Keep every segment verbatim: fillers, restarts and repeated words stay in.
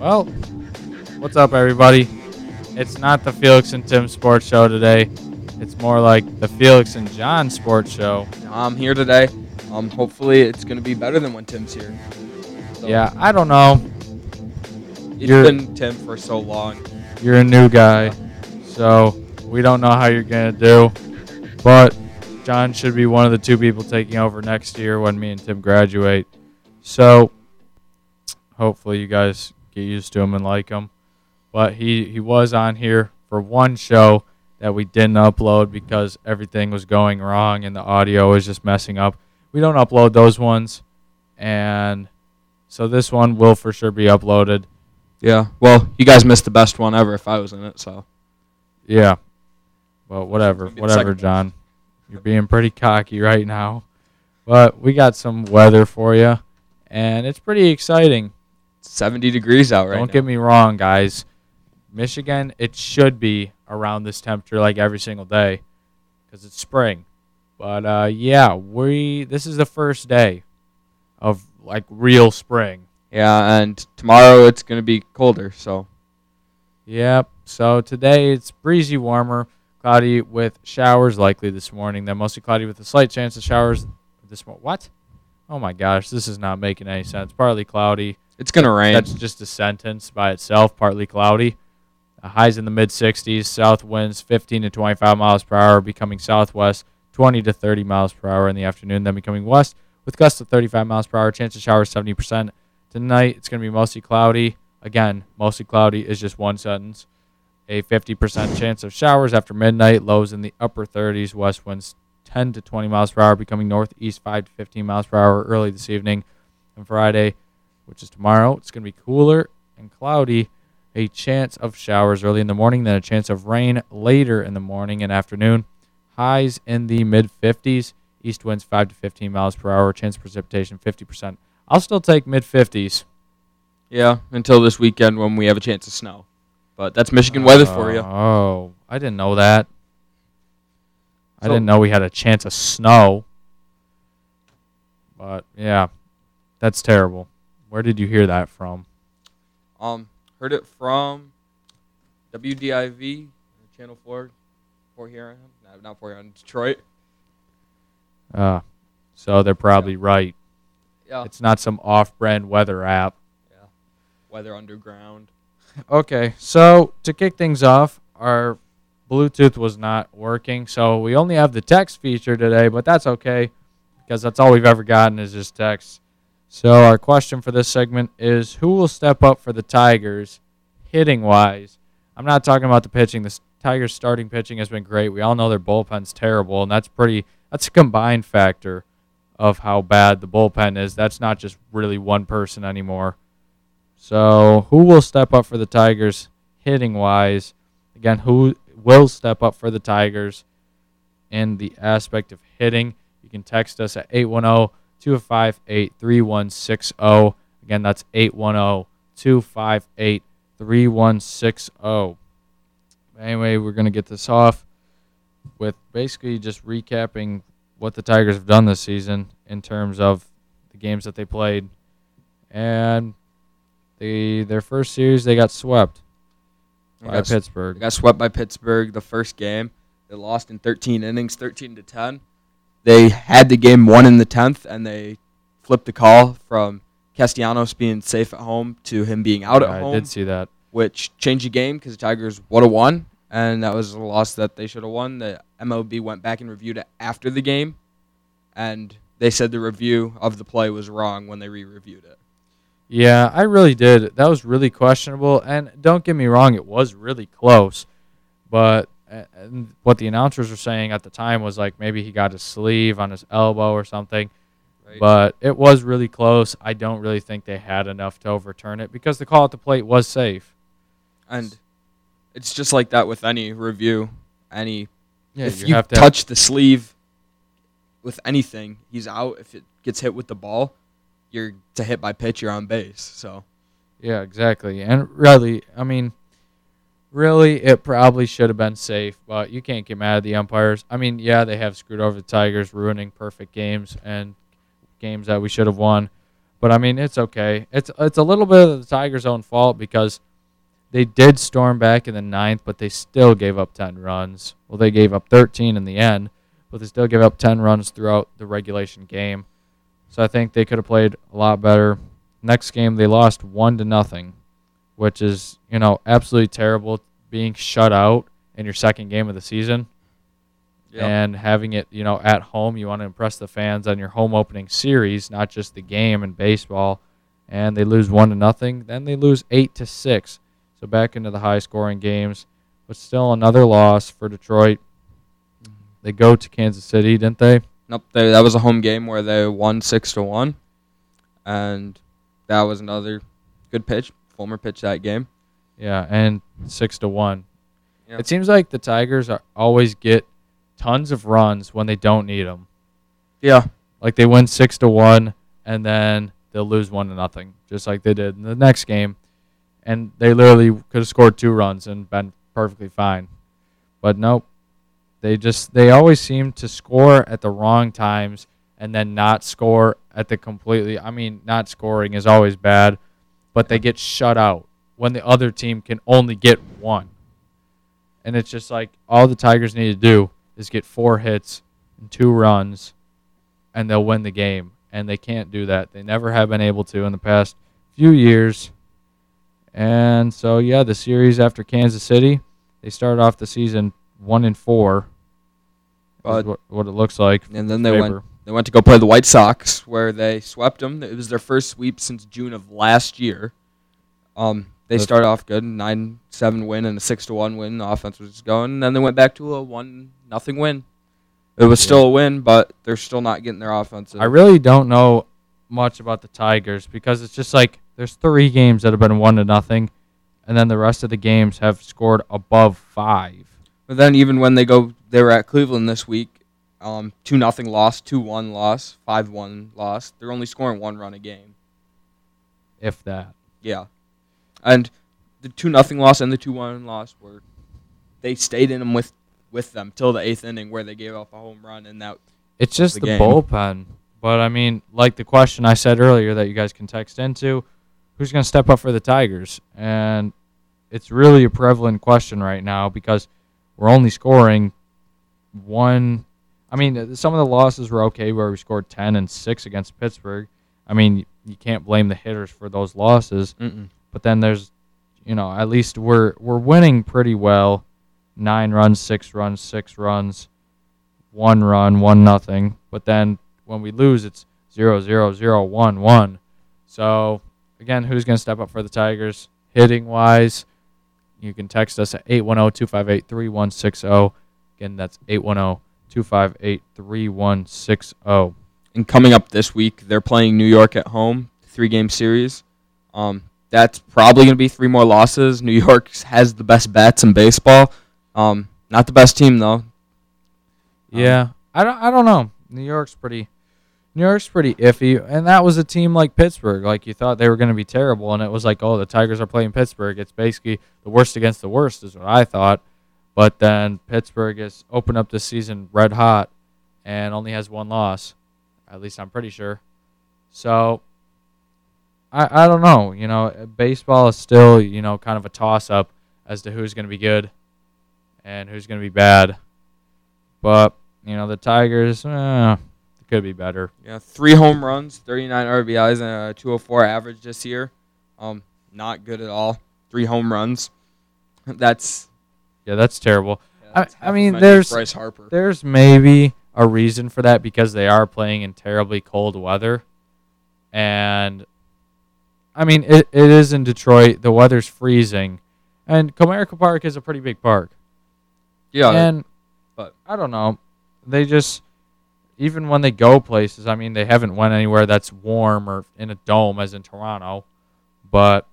Well, what's up, everybody? It's not the Felix and Tim Sports Show today. It's more like the Felix and John Sports Show. I'm here today. Um, hopefully it's going to be better than when Tim's here. So yeah, I don't know. It's you're, been Tim for so long. You're a new guy, so we don't know how you're going to do. But John should be one of the two people taking over next year when me and Tim graduate. So hopefully you guys get used to him and like him. But he, he was on here for one show that we didn't upload because everything was going wrong and the audio was just messing up. We don't upload those ones, and so this one will for sure be uploaded. Yeah, well, you guys missed the best one ever if I was in it, so. Yeah, well, whatever, whatever, John. You're being pretty cocky right now. But we got some weather for you, and it's pretty exciting. seventy degrees out right now. Don't get me wrong, guys. Michigan, it should be around this temperature like every single day because it's spring. But, uh, yeah, we this is the first day of, like, real spring. Yeah, and tomorrow it's going to be colder, so. Yep, so today it's breezy, warmer, cloudy with showers likely this morning. Then mostly cloudy with a slight chance of showers this morning. What? Oh, my gosh, this is not making any sense. Partly cloudy. It's going to rain. That's just a sentence by itself, partly cloudy. Uh, highs in the mid sixties, south winds fifteen to twenty-five miles per hour, becoming southwest twenty to thirty miles per hour in the afternoon, then becoming west with gusts of thirty-five miles per hour. Chance of showers seventy percent. Tonight, it's going to be mostly cloudy. Again, mostly cloudy is just one sentence. A fifty percent chance of showers after midnight, lows in the upper thirties, west winds ten to twenty miles per hour, becoming northeast five to fifteen miles per hour early this evening. And Friday, which is tomorrow, it's going to be cooler and cloudy. A chance of showers early in the morning, then a chance of rain later in the morning and afternoon. Highs in the mid fifties, east winds five to fifteen miles per hour, chance of precipitation fifty percent. I'll still take mid fifties. Yeah, until this weekend when we have a chance of snow. But that's Michigan uh, weather for you. Oh, I didn't know that. So, I didn't know we had a chance of snow. But, yeah, that's terrible. Where did you hear that from? Um, heard it from W D I V, Channel four, for here I am. Not for you on Detroit. Uh, so they're probably yeah. right. Yeah. It's not some off-brand weather app. Yeah. Weather underground. Okay, so to kick things off, our Bluetooth was not working, so we only have the text feature today, but that's okay because that's all we've ever gotten is just text. So our question for this segment is, who will step up for the Tigers hitting-wise? I'm not talking about the pitching. The Tigers' starting pitching has been great. We all know their bullpen's terrible, and that's pretty. That's a combined factor of how bad the bullpen is. That's not just really one person anymore. So who will step up for the Tigers hitting-wise? Again, who will step up for the Tigers in the aspect of hitting? You can text us at eight one zero, two five eight, three one six zero. Again, that's eight one zero, two five eight, three one six zero. Anyway, we're going to get this off with basically just recapping what the Tigers have done this season in terms of the games that they played. And the their first series, they got swept they by got, Pittsburgh. They got swept by Pittsburgh the first game. They lost in thirteen innings, thirteen to ten. They had the game won in the tenth, and they flipped the call from Castellanos being safe at home to him being out yeah, at home. I did see that. Which changed the game because the Tigers would have won, and that was a loss that they should have won. The M L B went back and reviewed it after the game, and they said the review of the play was wrong when they re-reviewed it. Yeah, I really did. That was really questionable, and don't get me wrong, it was really close. But and what the announcers were saying at the time was like maybe he got his sleeve on his elbow or something. But it was really close. I don't really think they had enough to overturn it because the call at the plate was safe. And it's just like that with any review. Any yeah, if you, you have to touch have... the sleeve with anything, he's out. If it gets hit with the ball, you're to hit by pitch, you're on base. So yeah, exactly. And really, I mean, really, it probably should have been safe, but you can't get mad at the umpires. I mean, yeah, they have screwed over the Tigers, ruining perfect games and games that we should have won. But, I mean, it's okay. It's it's a little bit of the Tigers' own fault because they did storm back in the ninth, but they still gave up ten runs. Well, they gave up thirteen in the end, but they still gave up ten runs throughout the regulation game. So I think they could have played a lot better. Next game, they lost one to nothing, which is, you know, absolutely terrible, being shut out in your second game of the season. Yep. And having it, you know, at home, you want to impress the fans on your home opening series, not just the game in baseball. And they lose one to nothing. Then they lose eight to six. So back into the high-scoring games, but still another loss for Detroit. They go to Kansas City, didn't they? Nope. They, that was a home game where they won six to one, and that was another good pitch. Fulmer pitched that game. Yeah, and six to one. Yeah. It seems like the Tigers are, always get tons of runs when they don't need them. Yeah, like they win six to one, and then they'll lose one to nothing, just like they did in the next game. And they literally could have scored two runs and been perfectly fine. But nope. They just they always seem to score at the wrong times and then not score at the completely I mean, not scoring is always bad, but they get shut out when the other team can only get one. And it's just like all the Tigers need to do is get four hits and two runs and they'll win the game. And they can't do that. They never have been able to in the past few years. And so, yeah, the series after Kansas City, they started off the season one and four. But what, what it looks like. And then they went, they went to go play the White Sox, where they swept them. It was their first sweep since June of last year. Um, they That's started off good, nine seven win and a six to one win. The offense was going. And then they went back to a one nothing win. It was yeah. still a win, but they're still not getting their offense. I really don't know much about the Tigers because it's just like, there's three games that have been one to nothing, and then the rest of the games have scored above five. But then even when they go, they were at Cleveland this week, um, two nothing loss, two one loss, five one loss. They're only scoring one run a game, if that. Yeah, and the two nothing loss and the two one loss were, they stayed in them with, with them till the eighth inning where they gave up a home run and that. It's just the, the bullpen, but I mean, like the question I said earlier that you guys can text into. Who's going to step up for the Tigers? And it's really a prevalent question right now because we're only scoring one. I mean, some of the losses were okay where we scored ten and six against Pittsburgh. I mean, you can't blame the hitters for those losses. Mm-mm. But then there's, you know, at least we're we're winning pretty well. Nine runs, six runs, six runs, one run, one nothing. But then when we lose, it's zero, zero, zero, one, one. So... Again, who's going to step up for the Tigers? Hitting-wise, you can text us at eight one zero, two five eight, three one six zero. Again, that's eight one zero, two five eight, three one six zero. And coming up this week, they're playing New York at home, three-game series. Um, that's probably going to be three more losses. New York has the best bats in baseball. Um, not the best team, though. Yeah, um, I don't. I don't know. New York's pretty... New York's pretty iffy, and that was a team like Pittsburgh. Like, you thought they were going to be terrible, and it was like, oh, the Tigers are playing Pittsburgh. It's basically the worst against the worst is what I thought. But then Pittsburgh has opened up this season red hot and only has one loss, at least I'm pretty sure. So I I don't know. You know, baseball is still, you know, kind of a toss-up as to who's going to be good and who's going to be bad. But, you know, the Tigers, eh, could be better. Yeah, three home runs, thirty-nine R B Is, and a two oh four average this year. Um, not good at all. Three home runs. That's yeah, that's terrible. Yeah, that's I, I mean, there's Bryce Harper. There's maybe a reason for that because they are playing in terribly cold weather, and I mean, it it is in Detroit. The weather's freezing, and Comerica Park is a pretty big park. Yeah, and but I don't know. They just. Even when they go places, I mean, they haven't went anywhere that's warm or in a dome as in Toronto. But,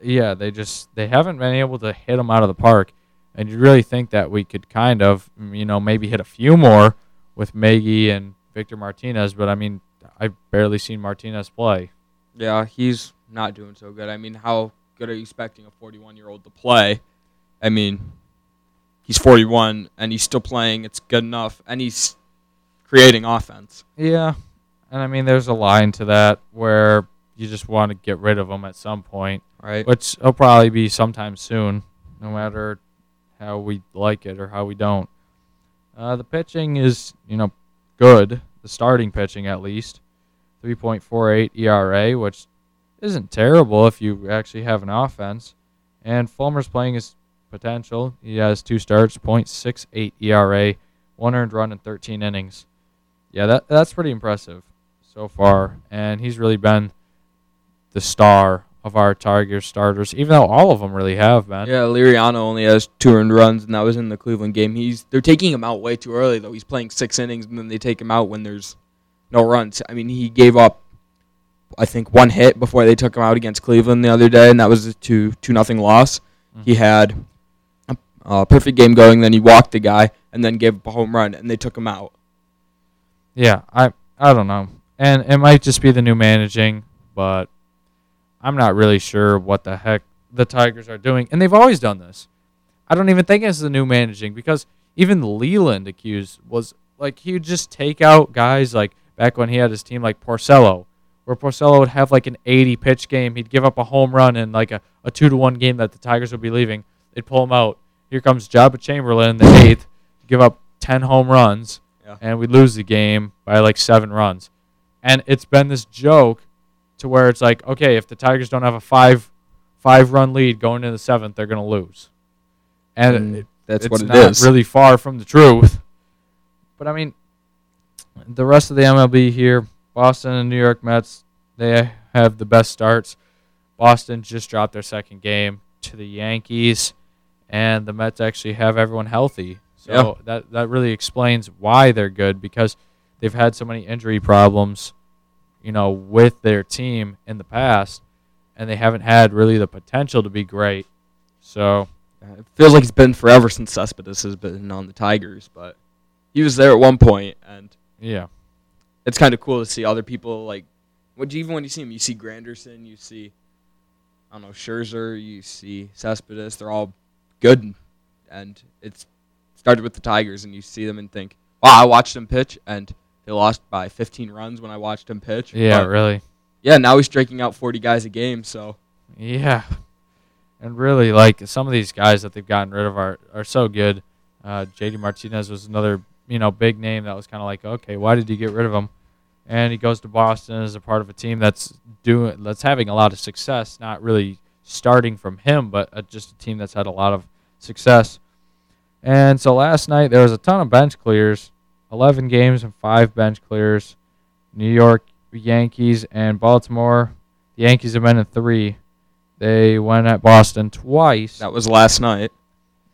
yeah, they just they haven't been able to hit them out of the park. And you really think that we could kind of, you know, maybe hit a few more with Maggie and Victor Martinez. But, I mean, I've barely seen Martinez play. Yeah, he's not doing so good. I mean, how good are you expecting a forty-one-year-old to play? I mean, he's forty-one, and he's still playing. It's good enough. And he's... creating offense. Yeah. And, I mean, there's a line to that where you just want to get rid of him at some point. Right. Which will probably be sometime soon, no matter how we like it or how we don't. Uh, the pitching is, you know, good. The starting pitching, at least. three point four eight E R A, which isn't terrible if you actually have an offense. And Fulmer's playing his potential. He has two starts, point six eight E R A, one earned run in thirteen innings. Yeah, that that's pretty impressive so far. And he's really been the star of our Tiger starters, even though all of them really have, man. Yeah, Liriano only has two earned runs, and that was in the Cleveland game. He's They're taking him out way too early, though. He's playing six innings, and then they take him out when there's no runs. I mean, he gave up, I think, one hit before they took him out against Cleveland the other day, and that was a two, two nothing loss. Mm-hmm. He had a, a perfect game going, then he walked the guy, and then gave up a home run, and they took him out. Yeah, I I don't know. And it might just be the new managing, but I'm not really sure what the heck the Tigers are doing. And they've always done this. I don't even think it's the new managing, because even Leland accused was, like, he would just take out guys, like, back when he had his team, like Porcello, where Porcello would have, like, an eighty-pitch game. He'd give up a home run in, like, a, a two to one game that the Tigers would be leaving. They'd pull him out. Here comes Jabba Chamberlain in the eighth, give up ten home runs. And we lose the game by, like, seven runs. And it's been this joke to where it's like, okay, if the Tigers don't have a five, five-run lead going into the seventh, they're going to lose. And, and it, that's it's what it not is. Really far from the truth. But, I mean, the rest of the M L B here, Boston and New York Mets, they have the best starts. Boston just dropped their second game to the Yankees, and the Mets actually have everyone healthy. So yeah. that, that really explains why they're good, because they've had so many injury problems, you know, with their team in the past, and they haven't had really the potential to be great. So it feels like it's been forever since Cespedes has been on the Tigers, but he was there at one point, and yeah, it's kind of cool to see other people like. What even when you see him, you see Granderson, you see, I don't know, Scherzer, you see Cespedes. They're all good, and it's. Started with the Tigers, and you see them and think, wow, I watched him pitch, and they lost by fifteen runs when I watched him pitch. Yeah, but, really. Yeah, now he's striking out forty guys a game, so. Yeah. And really, like, some of these guys that they've gotten rid of are, are so good. Uh, J D Martinez was another, you know, big name that was kind of like, okay, why did you get rid of him? And he goes to Boston as a part of a team that's doing that's having a lot of success, not really starting from him, but uh, just a team that's had a lot of success. And so last night there was a ton of bench clears, eleven games and five bench clears. New York Yankees and Baltimore. The Yankees have been in three. They went at Boston twice. That was last night.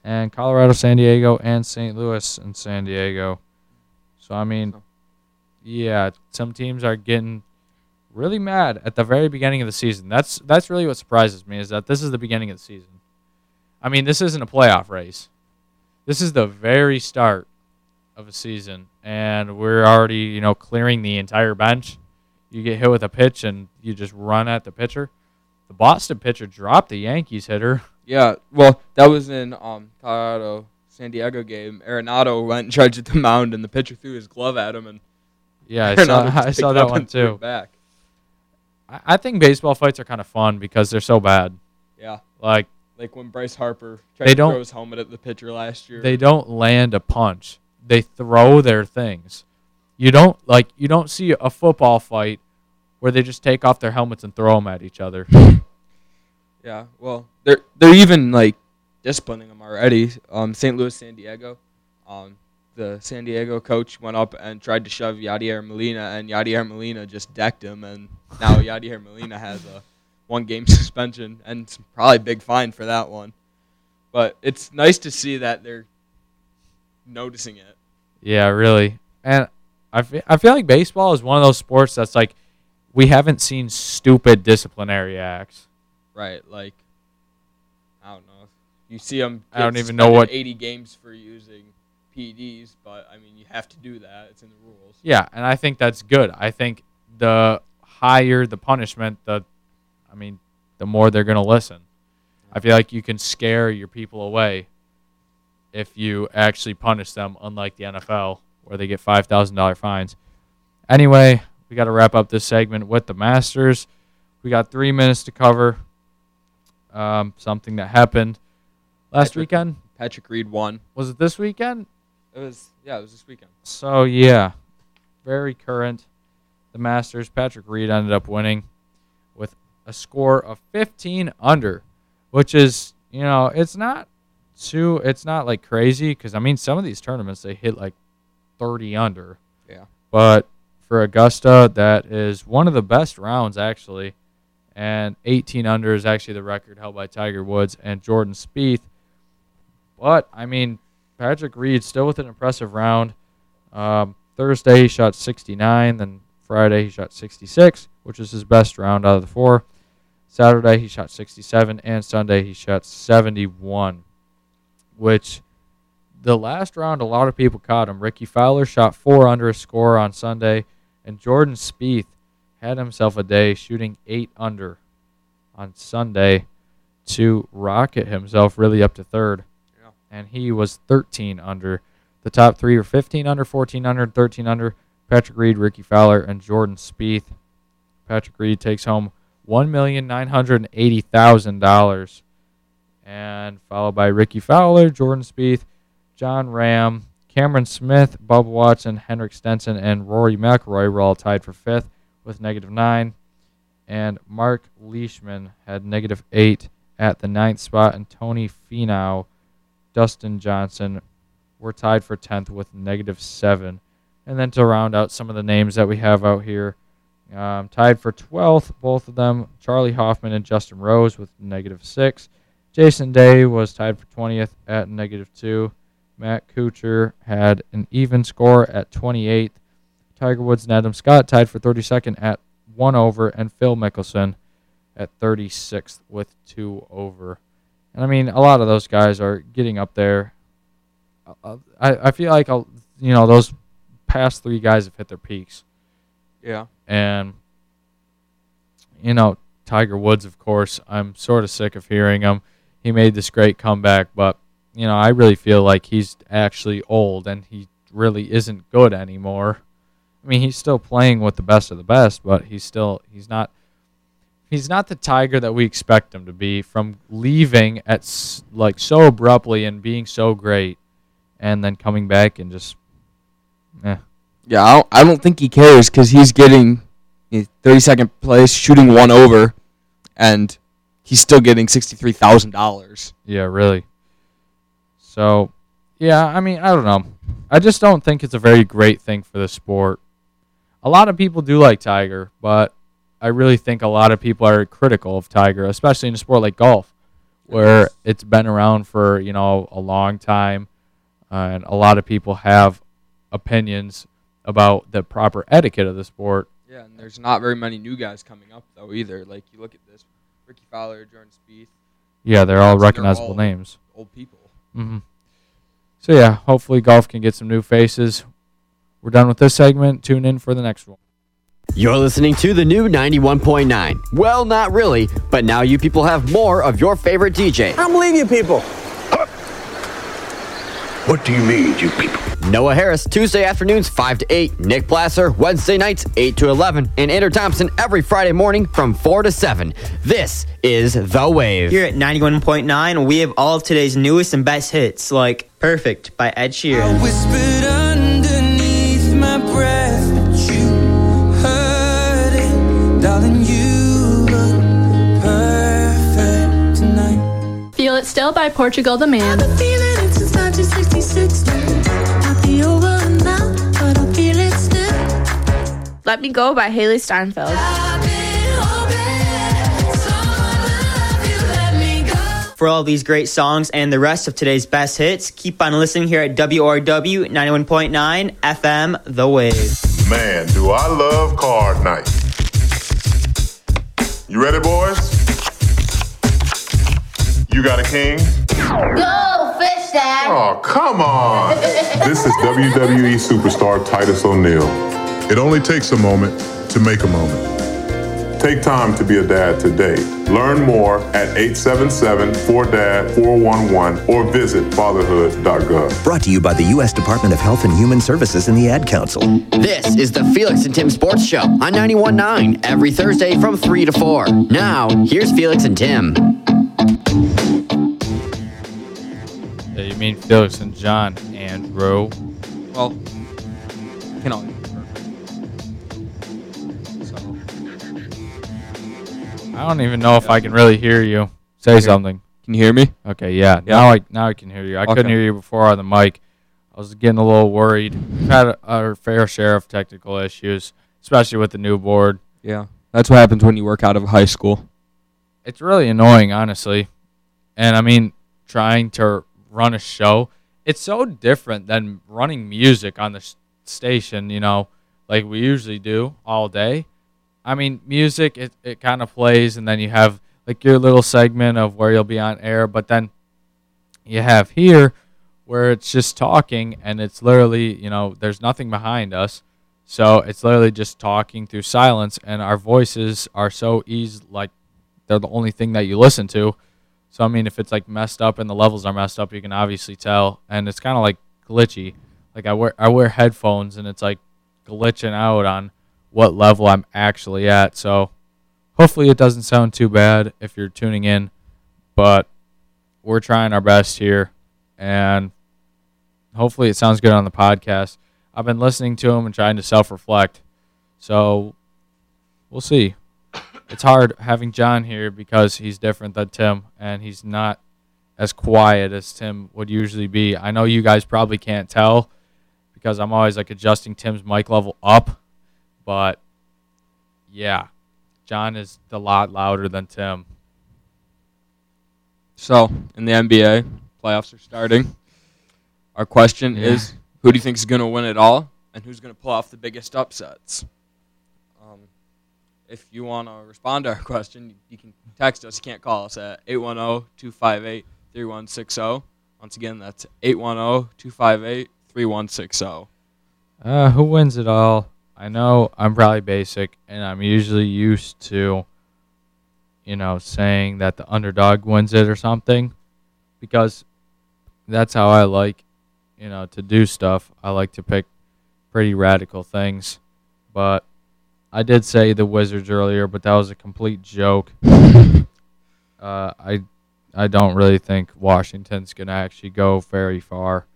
And Colorado, San Diego, and Saint Louis in San Diego. So, I mean, yeah, some teams are getting really mad at the very beginning of the season. That's that's really what surprises me, is that this is the beginning of the season. I mean, this isn't a playoff race. This is the very start of a season, and we're already, you know, clearing the entire bench. You get hit with a pitch, and you just run at the pitcher. The Boston pitcher dropped the Yankees hitter. Yeah, well, that was in um, Colorado, San Diego game. Arenado went and charged at the mound, and the pitcher threw his glove at him. And yeah, I saw, I saw that one too. Back. I, I think baseball fights are kind of fun because they're so bad. Yeah. Like. Like when Bryce Harper tried to throw his helmet at the pitcher last year. They don't land a punch. They throw their things. You don't like you don't see a football fight where they just take off their helmets and throw them at each other. Yeah, well, they're they're even like disciplining them already. Um, Saint Louis, San Diego, um, the San Diego coach went up and tried to shove Yadier Molina, and Yadier Molina just decked him, and now Yadier Molina has a. One game suspension, and probably a big fine for that one. But it's nice to see that they're noticing it. Yeah, really. And I feel, I feel like baseball is one of those sports that's like, we haven't seen stupid disciplinary acts. Right, like, I don't know. You see them I don't even know what eighty games for using P Ds, but, I mean, you have to do that. It's in the rules. Yeah, and I think that's good. I think the higher the punishment, the I mean, the more they're going to listen. I feel like you can scare your people away if you actually punish them, unlike the N F L, where they get five thousand dollars fines. Anyway, we got to wrap up this segment with the Masters. We got three minutes to cover um, something that happened last Patrick, weekend. Patrick Reed won. Was it this weekend? It was. Yeah, it was this weekend. So, yeah, very current. The Masters, Patrick Reed ended up winning with a score of fifteen under, which is, you know, it's not too, it's not like crazy because, I mean, some of these tournaments, they hit like thirty under. Yeah. But for Augusta, that is one of the best rounds, actually. And eighteen under is actually the record held by Tiger Woods and Jordan Spieth. But, I mean, Patrick Reed still with an impressive round. Um, Thursday, he shot sixty-nine. Then Friday, he shot sixty-six, which is his best round out of the four. Saturday, he shot sixty-seven. And Sunday, he shot seventy-one, which the last round, a lot of people caught him. Ricky Fowler shot four under a score on Sunday. And Jordan Spieth had himself a day shooting eight under on Sunday to rocket himself really up to third. And he was thirteen under. The top three were fifteen under, fourteen under, and thirteen under. Patrick Reed, Ricky Fowler, and Jordan Spieth. Patrick Reed takes home one million nine hundred eighty thousand dollars. And followed by Ricky Fowler, Jordan Spieth, John Rahm, Cameron Smith, Bubba Watson, Henrik Stenson, and Rory McIlroy were all tied for fifth with negative nine. And Mark Leishman had negative eight at the ninth spot. And Tony Finau, Dustin Johnson were tied for tenth with negative seven. And then to round out some of the names that we have out here, um, tied for twelfth, both of them, Charlie Hoffman and Justin Rose with negative six. Jason Day was tied for twentieth at negative two. Matt Kuchar had an even score at twenty-eighth. Tiger Woods and Adam Scott tied for thirty-second at one over, and Phil Mickelson at thirty-sixth with two over. And, I mean, a lot of those guys are getting up there. I I feel like, I'll, you know, those past three guys have hit their peaks. Yeah. And, you know, Tiger Woods, of course, I'm sort of sick of hearing him. He made this great comeback, but, you know, I really feel like he's actually old and he really isn't good anymore. I mean, he's still playing with the best of the best, but he's still, he's not – he's not the Tiger that we expect him to be from leaving at like so abruptly and being so great and then coming back and just, eh. Yeah, I don't, I don't think he cares because he's getting thirty-second place, shooting one over, and he's still getting sixty-three thousand dollars. Yeah, really. So, yeah, I mean, I don't know. I just don't think it's a very great thing for the sport. A lot of people do like Tiger, but I really think a lot of people are critical of Tiger, especially in a sport like golf, where yes. It's been around for, you know, a long time, uh, and a lot of people have opinions about the proper etiquette of the sport. Yeah, and there's not very many new guys coming up, though, either. Like, you look at this, Ricky Fowler, Jordan Spieth. Yeah, they're all recognizable they're all names. Old people. Mm-hmm. So, yeah, hopefully golf can get some new faces. We're done with this segment. Tune in for the next one. You're listening to the new ninety-one point nine. Well, not really, but now you people have more of your favorite D J. I don't believe you people. What do you mean, you people? Noah Harris, Tuesday afternoons five to eight. Nick Placer, Wednesday nights eight to eleven. And Andrew Thompson every Friday morning from four to seven. This is The Wave. Here at ninety-one point nine, we have all of today's newest and best hits, like Perfect by Ed Sheeran. I whispered underneath my breath. Feel It Still by Portugal the Man. I've been feeling it since nineteen sixty-six. I'll be over now, but I'll feel it still. Let Me Go by Haley Steinfeld. I've been hoping someone love you, let me go. For all these great songs and the rest of today's best hits, keep on listening here at W R W ninety-one point nine F M The Wave. Man, do I love card night. You ready, boys? You got a king? Go, fish that! Oh, come on! This is W W E superstar Titus O'Neil. It only takes a moment to make a moment. Take time to be a dad today. Learn more at eight seven seven, four D A D, four one one or visit fatherhood dot gov. Brought to you by the U S Department of Health and Human Services and the Ad Council. This is the Felix and Tim Sports Show on ninety-one point nine every Thursday from three to four. Now, here's Felix and Tim. Yeah, you mean Felix and John and Roe? Well, I can only be perfect. So, I don't even know if I can really hear you. Say something. Can you hear me? Okay, yeah. yeah. Now I now I can hear you. I okay. couldn't hear you before on the mic. I was getting a little worried. We've had our fair share of technical issues, especially with the new board. Yeah, that's what happens when you work out of high school. It's really annoying, honestly. And, I mean, trying to run a show, it's so different than running music on the sh- station, you know, like we usually do all day. I mean, music, it, it kind of plays, and then you have, like, your little segment of where you'll be on air. But then you have here where it's just talking, and it's literally, you know, there's nothing behind us. So it's literally just talking through silence, and our voices are so easy, like, they're the only thing that you listen to. So, I mean, if it's, like, messed up and the levels are messed up, you can obviously tell. And it's kind of, like, glitchy. Like, I wear I wear headphones, and it's, like, glitching out on what level I'm actually at. So, hopefully it doesn't sound too bad if you're tuning in. But we're trying our best here. And hopefully it sounds good on the podcast. I've been listening to them and trying to self-reflect. So, we'll see. It's hard having John here because he's different than Tim, and he's not as quiet as Tim would usually be. I know you guys probably can't tell because I'm always, like, adjusting Tim's mic level up, but, yeah, John is a lot louder than Tim. So, in the N B A, playoffs are starting. Our question yeah. is, who do you think is going to win it all, and who's going to pull off the biggest upsets? If you want to respond to our question, you can text us. You can't call us at eight one zero, two five eight, three one six zero. Once again, that's eight one zero, two five eight, three one six zero. Uh, who wins it all? I know I'm probably basic, and I'm usually used to, you know, saying that the underdog wins it or something, because that's how I like, you know, to do stuff. I like to pick pretty radical things, but I did say the Wizards earlier, but that was a complete joke. Uh, I I don't really think Washington's going to actually go very far.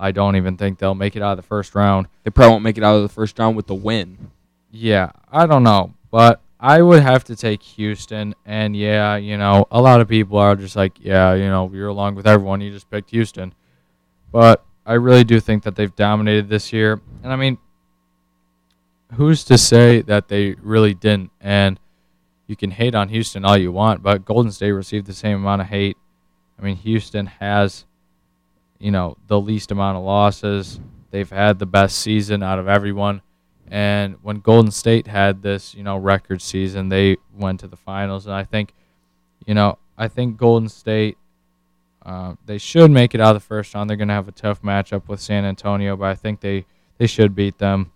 I don't even think they'll make it out of the first round. They probably won't make it out of the first round with the win. Yeah, I don't know. But I would have to take Houston. And, yeah, you know, a lot of people are just like, yeah, you know, you're along with everyone. You just picked Houston. But I really do think that they've dominated this year. And, I mean, who's to say that they really didn't? And you can hate on Houston all you want, but Golden State received the same amount of hate. I mean, Houston has, you know, the least amount of losses. They've had the best season out of everyone. And when Golden State had this, you know, record season, they went to the finals. And I think, you know, I think Golden State, uh, they should make it out of the first round. They're going to have a tough matchup with San Antonio, but I think they, they should beat them.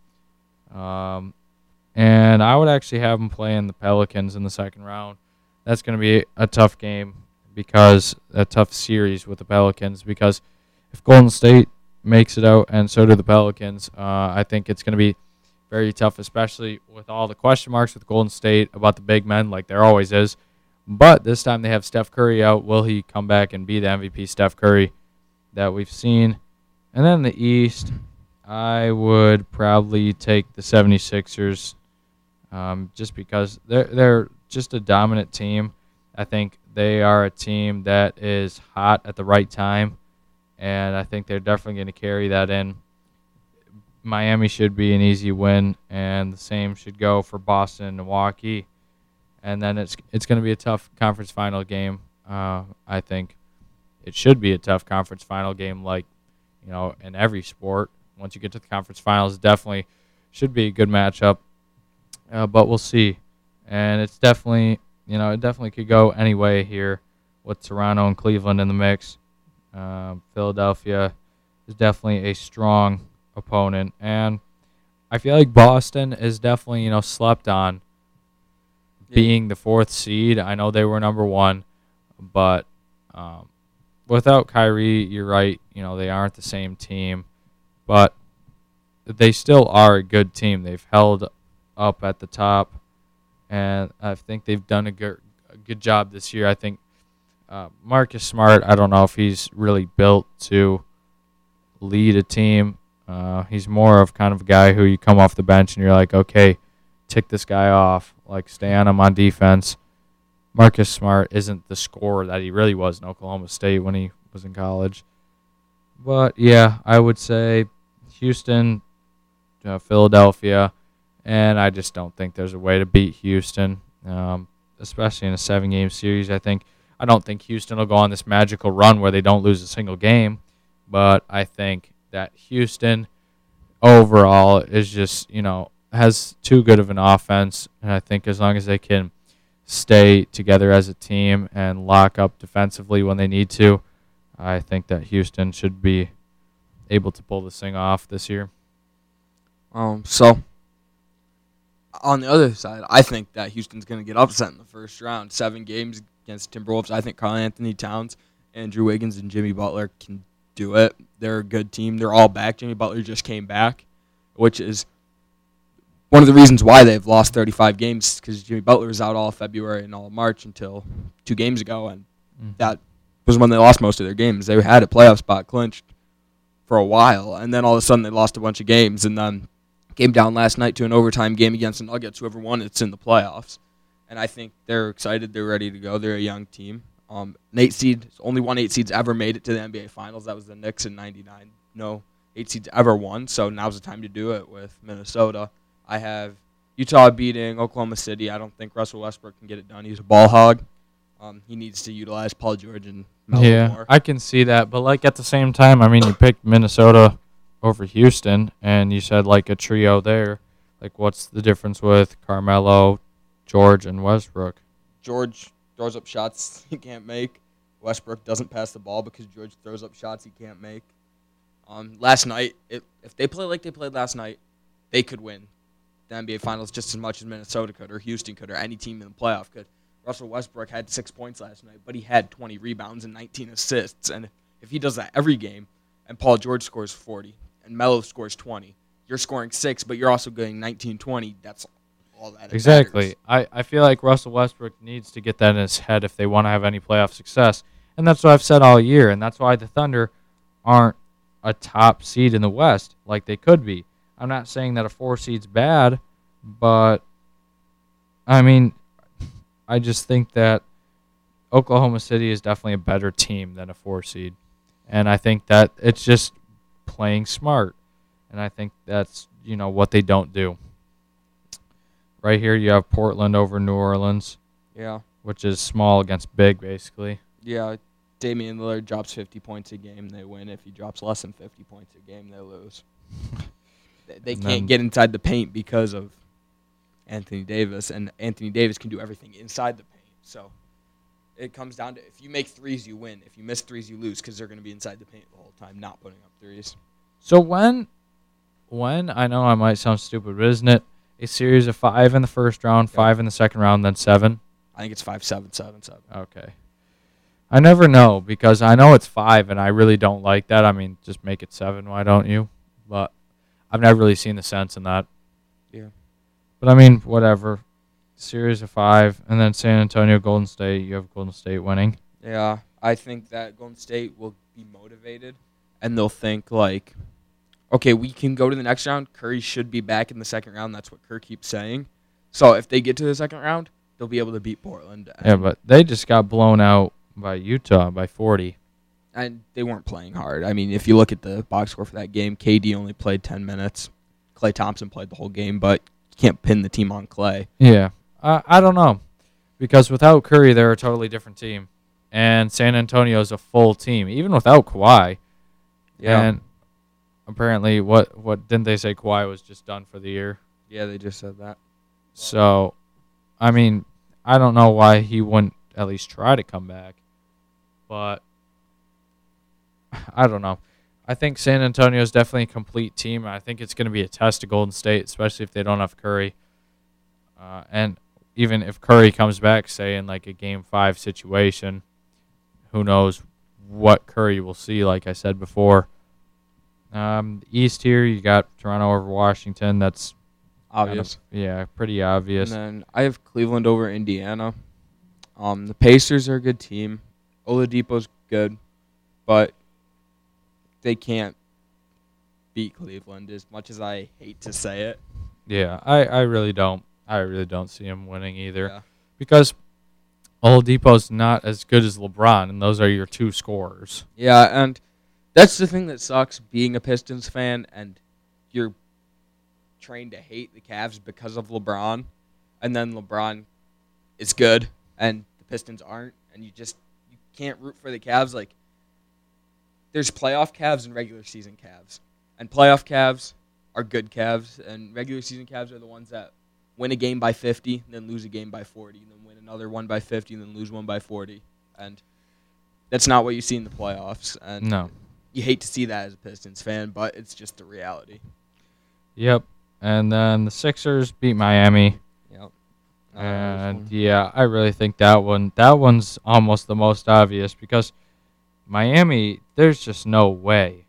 Um, and I would actually have them playing the Pelicans in the second round. That's going to be a tough game because a tough series with the Pelicans, because if Golden State makes it out and so do the Pelicans, uh, I think it's going to be very tough, especially with all the question marks with Golden State about the big men, like there always is. But this time they have Steph Curry out. Will he come back and be the M V P Steph Curry that we've seen? And then the East, I would probably take the seventy-sixers um, just because they're, they're just a dominant team. I think they are a team that is hot at the right time, and I think they're definitely going to carry that in. Miami should be an easy win, and the same should go for Boston and Milwaukee. And then it's it's going to be a tough conference final game. Uh, I think it should be a tough conference final game, like, you know, in every sport. Once you get to the conference finals, definitely should be a good matchup, uh, but we'll see. And it's definitely, you know, it definitely could go any way here with Toronto and Cleveland in the mix. Uh, Philadelphia is definitely a strong opponent, and I feel like Boston is definitely, you know, slept on yeah. being the fourth seed. I know they were number one, but um, without Kyrie, you're right. You know, they aren't the same team, but they still are a good team. They've held up at the top, and I think they've done a good, a good job this year. I think uh, Marcus Smart, I don't know if he's really built to lead a team. Uh, he's more of kind of a guy who you come off the bench and you're like, okay, tick this guy off, like stay on him on defense. Marcus Smart isn't the scorer that he really was in Oklahoma State when he was in college. But, yeah, I would say Houston, uh, Philadelphia, and I just don't think there's a way to beat Houston, um, especially in a seven-game series. I think I don't think Houston will go on this magical run where they don't lose a single game, but I think that Houston overall is just, you know, has too good of an offense, and I think as long as they can stay together as a team and lock up defensively when they need to, I think that Houston should be able to pull this thing off this year. Um. So, on the other side, I think that Houston's going to get upset in the first round. Seven games against Timberwolves. I think Karl Anthony Towns, Andrew Wiggins, and Jimmy Butler can do it. They're a good team. They're all back. Jimmy Butler just came back, which is one of the reasons why they've lost thirty-five games, because Jimmy Butler was out all February and all March until two games ago, and mm. that was when they lost most of their games. They had a playoff spot clinched for a while, and then all of a sudden they lost a bunch of games, and then came down last night to an overtime game against the Nuggets. Whoever won, it's in the playoffs. And I think they're excited. They're ready to go. They're a young team. Um, an eight seed, only one eight seed's ever made it to the N B A Finals. That was the Knicks in ninety-nine. No eight seed's ever won, so now's the time to do it with Minnesota. I have Utah beating Oklahoma City. I don't think Russell Westbrook can get it done. He's a ball hog. Um, he needs to utilize Paul George and Melo yeah, more. I can see that. But, like, at the same time, I mean, you picked Minnesota over Houston, and you said, like, a trio there. Like, what's the difference with Carmelo, George, and Westbrook? George throws up shots he can't make. Westbrook doesn't pass the ball because George throws up shots he can't make. Um, last night, it, if they play like they played last night, they could win the N B A Finals just as much as Minnesota could or Houston could or any team in the playoff could. Russell Westbrook had six points last night, but he had twenty rebounds and nineteen assists. And if he does that every game, and Paul George scores forty, and Melo scores twenty, you're scoring six, but you're also getting nineteen, twenty. That's all that exactly. I, I feel like Russell Westbrook needs to get that in his head if they want to have any playoff success. And that's what I've said all year, and that's why the Thunder aren't a top seed in the West like they could be. I'm not saying that a four seed's bad, but, I mean, I just think that Oklahoma City is definitely a better team than a four seed. And I think that it's just playing smart. And I think that's, you know, what they don't do. Right here you have Portland over New Orleans. Yeah. Which is small against big, basically. Yeah. Damian Lillard drops fifty points a game, they win. If he drops less than fifty points a game, they lose. they they can't then, get inside the paint because of Anthony Davis, and Anthony Davis can do everything inside the paint. So it comes down to if you make threes, you win. If you miss threes, you lose because they're going to be inside the paint the whole time, not putting up threes. So when, when I know I might sound stupid, but isn't it a series of five in the first round, yeah. five in the second round, then seven? I think it's five, seven, seven, seven. Okay. I never know because I know it's five, and I really don't like that. I mean, just make it seven, why don't you? But I've never really seen the sense in that. Yeah. But, I mean, whatever. Series of five, and then San Antonio, Golden State. You have Golden State winning. Yeah, I think that Golden State will be motivated, and they'll think, like, okay, we can go to the next round. Curry should be back in the second round. That's what Kerr keeps saying. So if they get to the second round, they'll be able to beat Portland. Yeah, but they just got blown out by Utah by forty. And they weren't playing hard. I mean, if you look at the box score for that game, K D only played ten minutes. Klay Thompson played the whole game, but you can't pin the team on Clay. Yeah. Uh, I don't know. Because without Curry, they're a totally different team. And San Antonio's a full team, even without Kawhi. Yeah. And apparently, what, what didn't they say Kawhi was just done for the year? Yeah, they just said that. So, I mean, I don't know why he wouldn't at least try to come back. But, I don't know. I think San Antonio is definitely a complete team. I think it's going to be a test to Golden State, especially if they don't have Curry. Uh, and even if Curry comes back, say, in like a game five situation, who knows what Curry will see, like I said before. Um, East here, you got Toronto over Washington. That's obvious. Kind of, yeah, pretty obvious. And then I have Cleveland over Indiana. Um, the Pacers are a good team. Oladipo's good, but they can't beat Cleveland, as much as I hate to say it. Yeah, I, I really don't. I really don't see him winning either. Yeah. Because Oladipo's not as good as LeBron, and those are your two scorers. Yeah, and that's the thing that sucks, being a Pistons fan, and you're trained to hate the Cavs because of LeBron, and then LeBron is good, and the Pistons aren't, and you just you can't root for the Cavs. Like, there's playoff Cavs and regular season Cavs, and playoff Cavs are good Cavs, and regular season Cavs are the ones that win a game by fifty, and then lose a game by forty, and then win another one by fifty, and then lose one by forty. And that's not what you see in the playoffs. And no. You hate to see that as a Pistons fan, but it's just the reality. Yep. And then the Sixers beat Miami. Yep. And, yeah, I really think that one, that one's almost the most obvious, because Miami, there's just no way,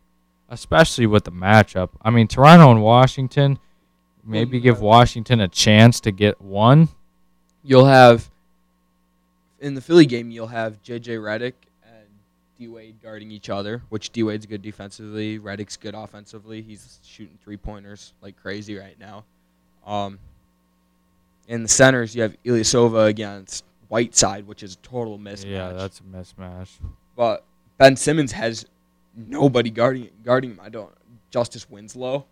especially with the matchup. I mean, Toronto and Washington, maybe give Washington a chance to get one. You'll have, in the Philly game, you'll have J J Redick and D-Wade guarding each other, which D-Wade's good defensively, Redick's good offensively. He's shooting three-pointers like crazy right now. Um, in the centers, you have Ilyasova against Whiteside, which is a total mismatch. Yeah, that's a mismatch. But Ben Simmons has nobody guarding guarding him. I don't Justice Winslow.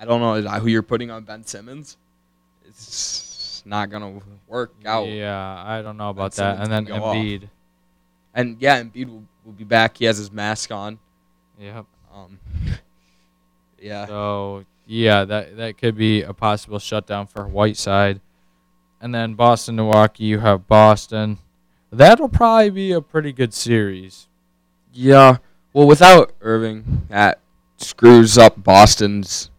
I don't know who you're putting on Ben Simmons. It's not going to work out. Yeah, I don't know about that. And then Embiid. Off. And, yeah, Embiid will, will be back. He has his mask on. Yep. Um, yeah. So, yeah, that, that could be a possible shutdown for Whiteside. And then Boston, Milwaukee, you have Boston. That'll probably be a pretty good series. Yeah. Well, without Irving, that screws up Boston's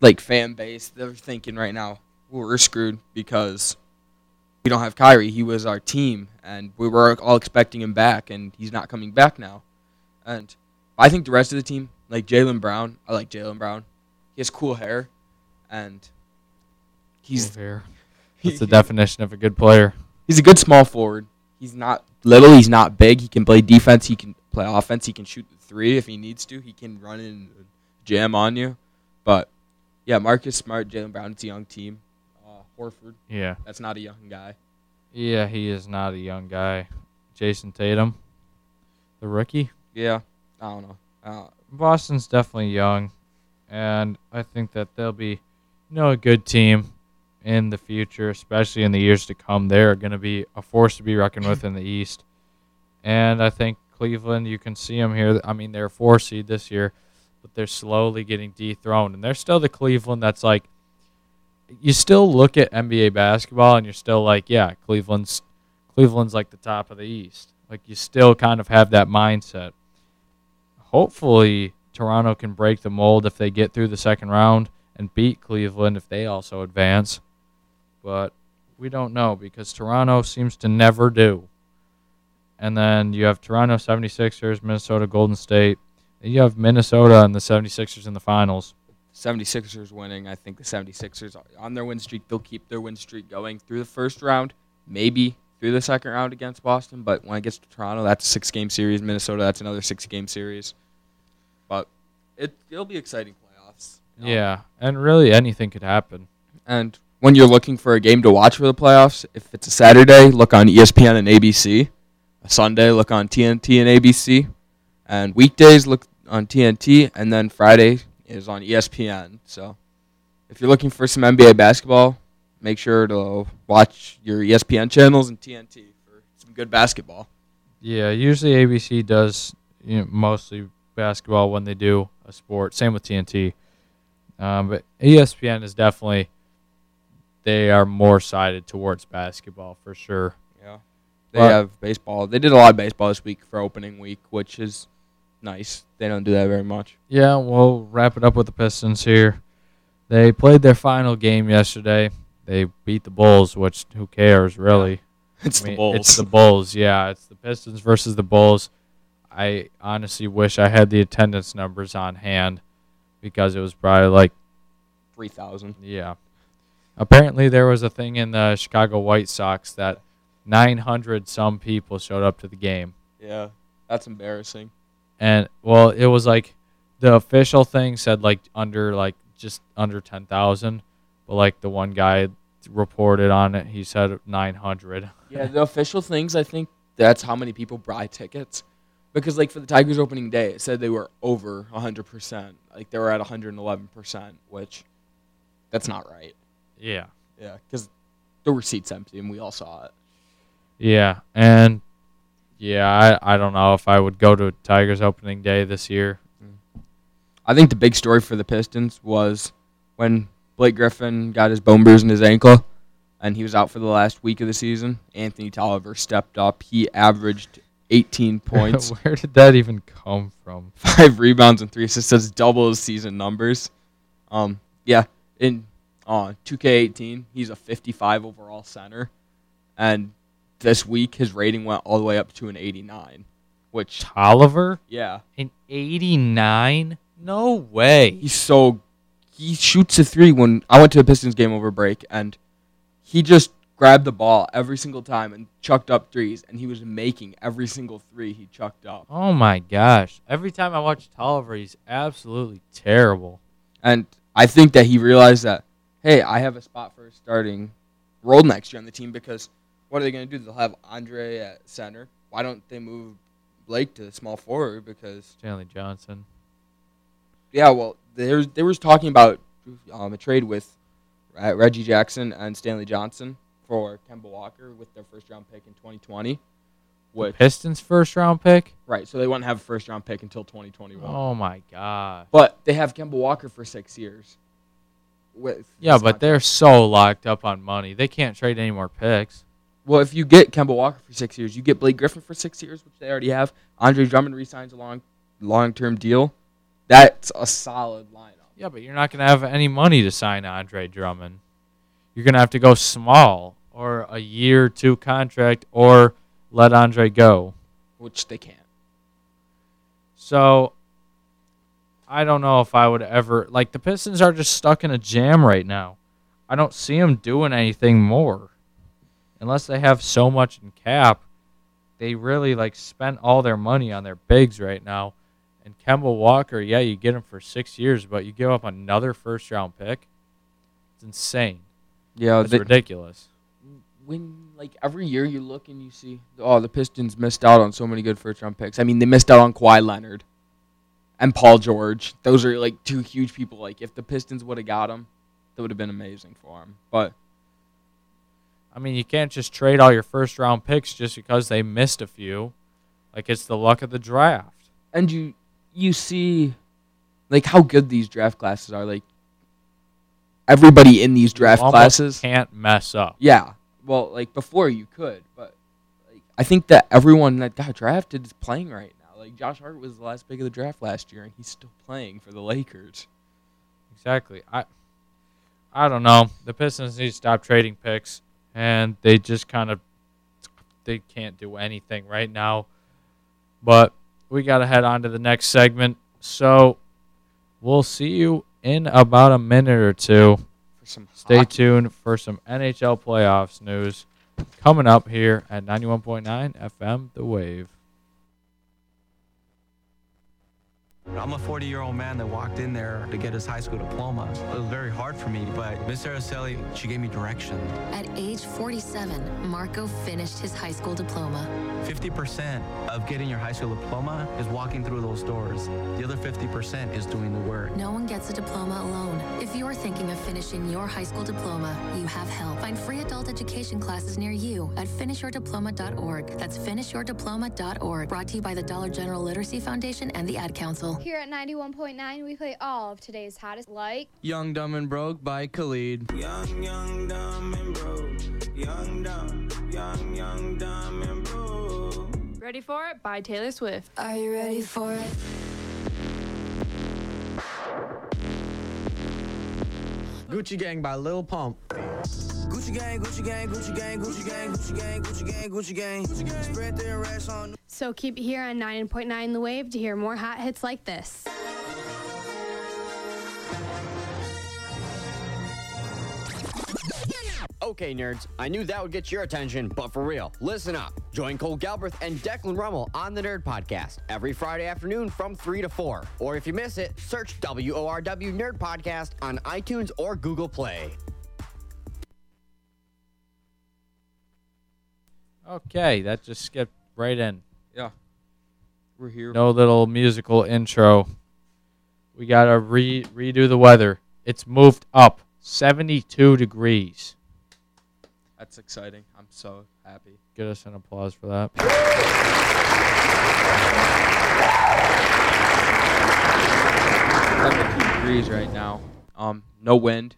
like fan base. They're thinking right now, we're screwed because we don't have Kyrie. He was our team, and we were all expecting him back, and he's not coming back now. And I think the rest of the team, like Jaylen Brown, I like Jaylen Brown. He has cool hair, and he's cool hair. That's the definition of a good player. He's a good small forward. He's not little. He's not big. He can play defense. He can play offense. He can shoot the three if he needs to. He can run and jam on you, but yeah, Marcus Smart, Jaylen Brown, it's a young team. Uh, Horford, yeah, that's not a young guy. Yeah, he is not a young guy. Jason Tatum, the rookie. Yeah, I don't know. Uh, Boston's definitely young, and I think that they'll be, you know, a good team in the future, especially in the years to come. They're going to be a force to be reckoned with in the East. And I think Cleveland, you can see them here. I mean, they're a four seed this year, but they're slowly getting dethroned. And they're still the Cleveland that's like, you still look at N B A basketball and you're still like, yeah, Cleveland's Cleveland's like the top of the East. Like, you still kind of have that mindset. Hopefully, Toronto can break the mold if they get through the second round and beat Cleveland if they also advance. But we don't know, because Toronto seems to never do. And then you have Toronto seventy-sixers, Minnesota, Golden State. You have Minnesota and the seventy-sixers in the finals. seventy-sixers winning. I think the seventy-sixers are on their win streak. They'll keep their win streak going through the first round, maybe through the second round against Boston. But when it gets to Toronto, that's a six-game series. Minnesota, that's another six-game series. But it, it'll be exciting playoffs. You know? Yeah, and really anything could happen. And when you're looking for a game to watch for the playoffs, if it's a Saturday, look on E S P N and A B C. A Sunday, look on T N T and A B C. And weekdays, look on T N T, and then Friday is on E S P N. So if you're looking for some N B A basketball, make sure to watch your E S P N channels and T N T for some good basketball. Yeah, usually A B C does, you know, mostly basketball when they do a sport. Same with T N T. Um, but E S P N is definitely, they are more sided towards basketball for sure. Yeah. They but, have baseball. They did a lot of baseball this week for opening week, which is nice. They don't do that very much. Yeah, we'll wrap it up with the Pistons here. They played their final game yesterday. they beat the Bulls, which who cares really? Yeah. It's I mean, the Bulls. It's the Bulls, yeah. It's the Pistons versus the Bulls. I honestly wish I had the attendance numbers on hand because it was probably like three thousand. Yeah. Apparently there was a thing in the Chicago White Sox that nine hundred some people showed up to the game. Yeah, that's embarrassing. And, well, it was like the official thing said like under like just under ten thousand, but like the one guy reported on it, he said nine hundred. Yeah, the official things, I think that's how many people buy tickets. Because, like, for the Tigers opening day, it said they were over one hundred percent. Like, they were at one hundred eleven percent, which that's not right. Yeah. Yeah, because there were seats empty, and we all saw it. Yeah, and, yeah, I, I don't know if I would go to Tigers opening day this year. I think the big story for the Pistons was when Blake Griffin got his bone bruise in his ankle, and he was out for the last week of the season. Anthony Tolliver stepped up. He averaged eighteen points. Where did that even come from? Five rebounds and three assists. That's double his season numbers. Um, yeah, in uh, two K eighteen, he's a fifty-five overall center. And this week, his rating went all the way up to an eighty-nine. Which Tolliver? Yeah. An eighty-nine? No way. He's so... He shoots a three when... I went to a Pistons game over break, and he just... grabbed the ball every single time and chucked up threes, and he was making every single three he chucked up. Oh, my gosh. Every time I watch Tolliver, he's absolutely terrible. And I think that he realized that, hey, I have a spot for a starting role next year on the team because what are they going to do? They'll have Andre at center. Why don't they move Blake to the small forward because... Stanley Johnson. Yeah, well, they were, they were talking about um, a trade with uh, Reggie Jackson and Stanley Johnson for Kemba Walker with their first-round pick in twenty twenty. Which, the Pistons' first-round pick? Right, so they wouldn't have a first-round pick until twenty twenty-one. Oh, my God. But they have Kemba Walker for six years. With yeah, but contract. They're so locked up on money. They can't trade any more picks. Well, if you get Kemba Walker for six years, you get Blake Griffin for six years, which they already have. Andre Drummond re-signs a long, long-term deal. That's a solid lineup. Yeah, but you're not going to have any money to sign Andre Drummond. You're going to have to go small. Or a year or two contract, or let Andre go. Which they can't. So, I don't know if I would ever... Like, the Pistons are just stuck in a jam right now. I don't see them doing anything more. Unless they have so much in cap, they really, like, spent all their money on their bigs right now. And Kemba Walker, yeah, you get him for six years, but you give up another first-round pick? It's insane. Yeah, it's ridiculous. When, like, every year you look and you see, oh, the Pistons missed out on so many good first-round picks. I mean, they missed out on Kawhi Leonard and Paul George. Those are, like, two huge people. Like, if the Pistons would have got them, that would have been amazing for them. But, I mean, you can't just trade all your first-round picks just because they missed a few. Like, it's the luck of the draft. And you, you see, like, how good these draft classes are. Like, everybody in these draft classes can't mess up. Yeah. Well, like, before you could, but like, I think that everyone that got drafted is playing right now. Like, Josh Hart was the last pick of the draft last year, and he's still playing for the Lakers. Exactly. I I don't know. The Pistons need to stop trading picks, and they just kind of they can't do anything right now. But we got to head on to the next segment, so we'll see you in about a minute or two. Stay tuned for some N H L playoffs news coming up here at ninety-one point nine F M, The Wave. I'm a forty-year-old man that walked in there to get his high school diploma. It was very hard for me, but Miss Araceli, she gave me direction. At age forty-seven, Marco finished his high school diploma. fifty percent of getting your high school diploma is walking through those doors. The other fifty percent is doing the work. No one gets a diploma alone. If you're thinking of finishing your high school diploma, you have help. Find free adult education classes near you at finish your diploma dot org. That's finish your diploma dot org. Brought to you by the Dollar General Literacy Foundation and the Ad Council. Here at ninety-one point nine, we play all of today's hottest, like Young, Dumb, and Broke by Khalid. Young, young, dumb, and broke. Young, dumb, young, young, dumb, and broke. Ready for it by Taylor Swift. Are you ready for it? Gucci Gang by Lil Pump. Gucci gang, Gucci gang, Gucci gang, Gucci gang, Gucci gang, Gucci gang, Gucci gang, Gucci gang. Spread their racks on. So keep it here on ninety-nine point nine The Wave to hear more hot hits like this. Okay, nerds, I knew that would get your attention, but for real, listen up. Join Cole Galbraith and Declan Rummel on the Nerd Podcast every Friday afternoon from three to four. Or if you miss it, search W O R W Nerd Podcast on iTunes or Google Play. Okay, that just skipped right in. Yeah, we're here. No little musical intro. We got to re- redo the weather. It's moved up seventy-two degrees. That's exciting. I'm so happy. Give us an applause for that. seventy-two degrees right now. Um, no wind.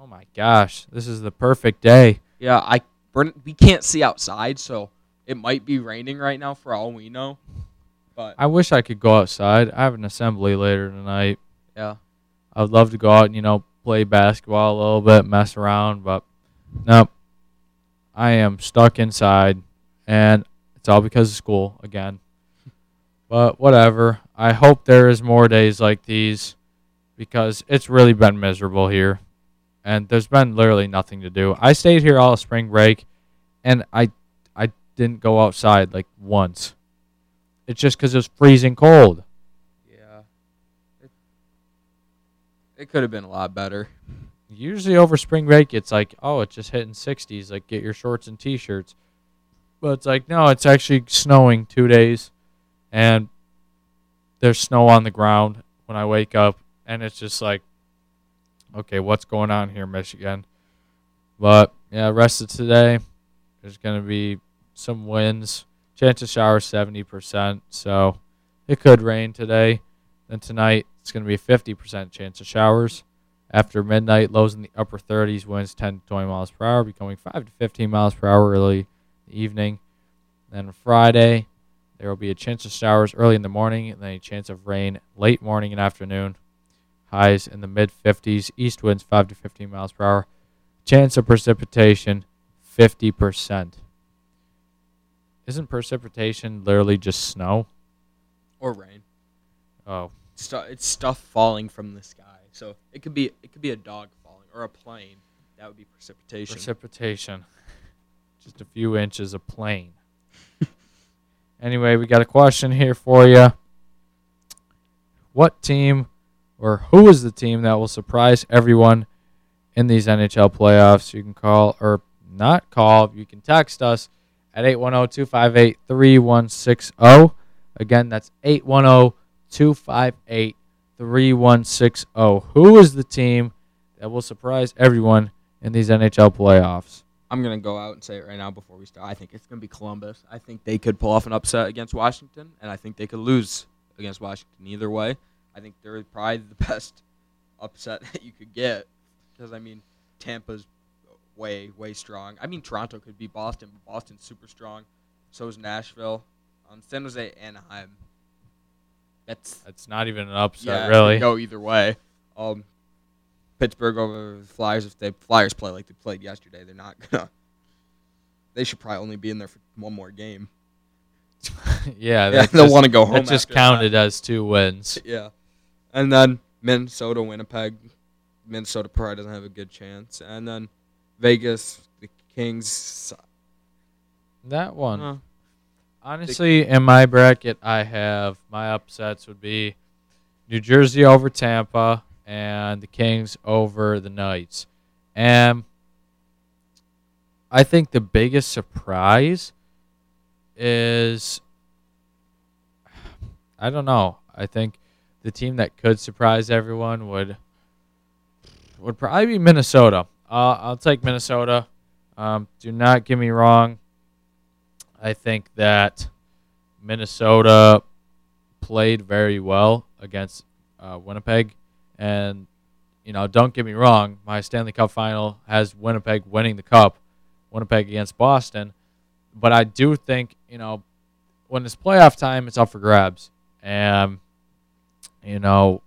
Oh my gosh, this is the perfect day. Yeah, I we're, we can't see outside, so it might be raining right now for all we know. But I wish I could go outside. I have an assembly later tonight. Yeah, I would love to go out and you know play basketball a little bit, mess around, but. Nope. I am stuck inside, and it's all because of school again. But whatever. I hope there is more days like these because it's really been miserable here, and there's been literally nothing to do. I stayed here all spring break, and I I didn't go outside like once. It's just because it was freezing cold. Yeah. It, it could have been a lot better. Usually over spring break, it's like, oh, it's just hitting sixties. Like, get your shorts and T-shirts. But it's like, no, it's actually snowing two days. And there's snow on the ground when I wake up. And it's just like, okay, what's going on here, Michigan? But, yeah, rest of today, there's going to be some winds. Chance of showers seventy percent. So it could rain today. Then tonight, it's going to be a fifty percent chance of showers. After midnight, lows in the upper thirties, winds ten to twenty miles per hour, becoming five to fifteen miles per hour early in the evening. Then Friday, there will be a chance of showers early in the morning and then a chance of rain late morning and afternoon. Highs in the mid-fifties, east winds five to fifteen miles per hour. Chance of precipitation, fifty percent. Isn't precipitation literally just snow? Or rain. Oh. It's stuff falling from the sky. So it could be it could be a dog falling or a plane. That would be precipitation. Precipitation. Just a few inches of plane. Anyway, we got a question here for you. What team or who is the team that will surprise everyone in these N H L playoffs? You can call or not call. You can text us at eight one zero, two five eight, three one six zero. Again, that's eight one zero, two five eight, three one six zero. three one six zero. Who is the team that will surprise everyone in these N H L playoffs? I'm going to go out and say it right now before we start. I think it's going to be Columbus. I think they could pull off an upset against Washington, and I think they could lose against Washington either way. I think they're probably the best upset that you could get because, I mean, Tampa's way, way strong. I mean, Toronto could beat Boston. Boston's super strong. So is Nashville. Um, San Jose, Anaheim. That's, That's not even an upset, yeah, really. Yeah, go either way. Um, Pittsburgh over the Flyers. If the Flyers play like they played yesterday, they're not going to. They should probably only be in there for one more game. yeah, yeah they'll want to go home. That just counted that. As two wins. Yeah. And then Minnesota, Winnipeg. Minnesota probably doesn't have a good chance. And then Vegas, the Kings. That one. Uh, Honestly, in my bracket, I have my upsets would be New Jersey over Tampa and the Kings over the Knights. And I think the biggest surprise is, I don't know. I think the team that could surprise everyone would would probably be Minnesota. Uh, I'll take Minnesota. Um, do not get me wrong. I think that Minnesota played very well against uh, Winnipeg. And, you know, don't get me wrong, my Stanley Cup final has Winnipeg winning the Cup, Winnipeg against Boston. But I do think, you know, when it's playoff time, it's up for grabs. And, you know,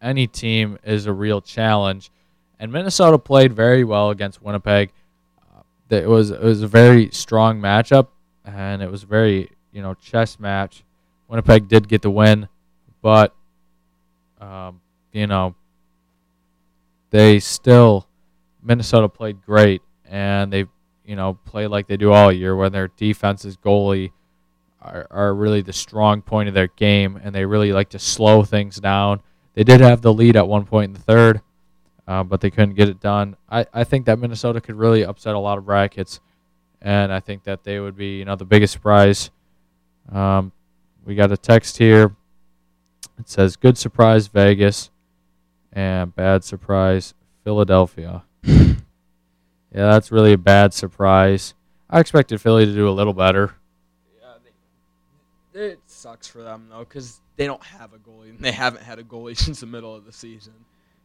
any team is a real challenge. And Minnesota played very well against Winnipeg. Uh, it was it was a very strong matchup, and it was a very, you know, chess match. Winnipeg did get the win, but um, you know, they still Minnesota played great, and they you know play like they do all year, where their defense's goalie are, are really the strong point of their game, and they really like to slow things down. They did have the lead at one point in the third, uh, but they couldn't get it done. I, I think that Minnesota could really upset a lot of brackets, and I think that they would be, you know, the biggest surprise. Um, we got a text here. It says, good surprise, Vegas, and bad surprise, Philadelphia. Yeah, that's really a bad surprise. I expected Philly to do a little better. Yeah, they, it sucks for them, though, because they don't have a goalie, and they haven't had a goalie since the middle of the season.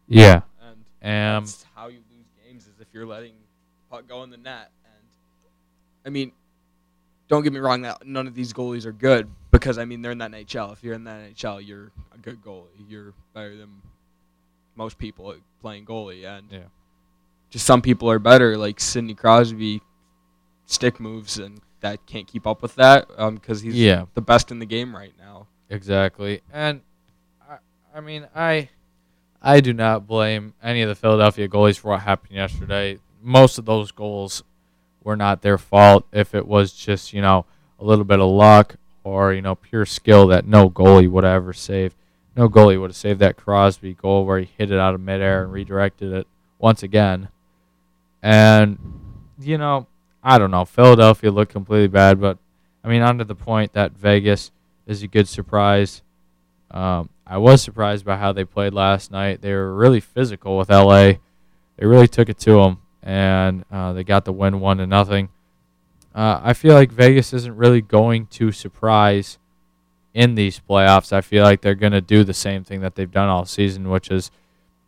Yeah. And um, that's how you lose games, is if you're letting puck go in the net. And I mean, don't get me wrong, that none of these goalies are good, because, I mean, they're in the N H L. If you're in the N H L, you're a good goalie. You're better than most people at playing goalie. And yeah. Just some people are better, like Sidney Crosby, stick moves, and that can't keep up with that because um, he's yeah. the best in the game right now. Exactly. And, I, I mean, I I do not blame any of the Philadelphia goalies for what happened yesterday. Most of those goals were not their fault. If it was just, you know, a little bit of luck or, you know, pure skill that no goalie would have ever saved. No goalie would have saved that Crosby goal where he hit it out of midair and redirected it once again. And, you know, I don't know. Philadelphia looked completely bad, but, I mean, onto the point that Vegas is a good surprise. Um, I was surprised by how they played last night. They were really physical with L A. They really took it to them, and uh, they got the win one to nothing. Uh, I feel like Vegas isn't really going to surprise in these playoffs. I feel like they're going to do the same thing that they've done all season, which is,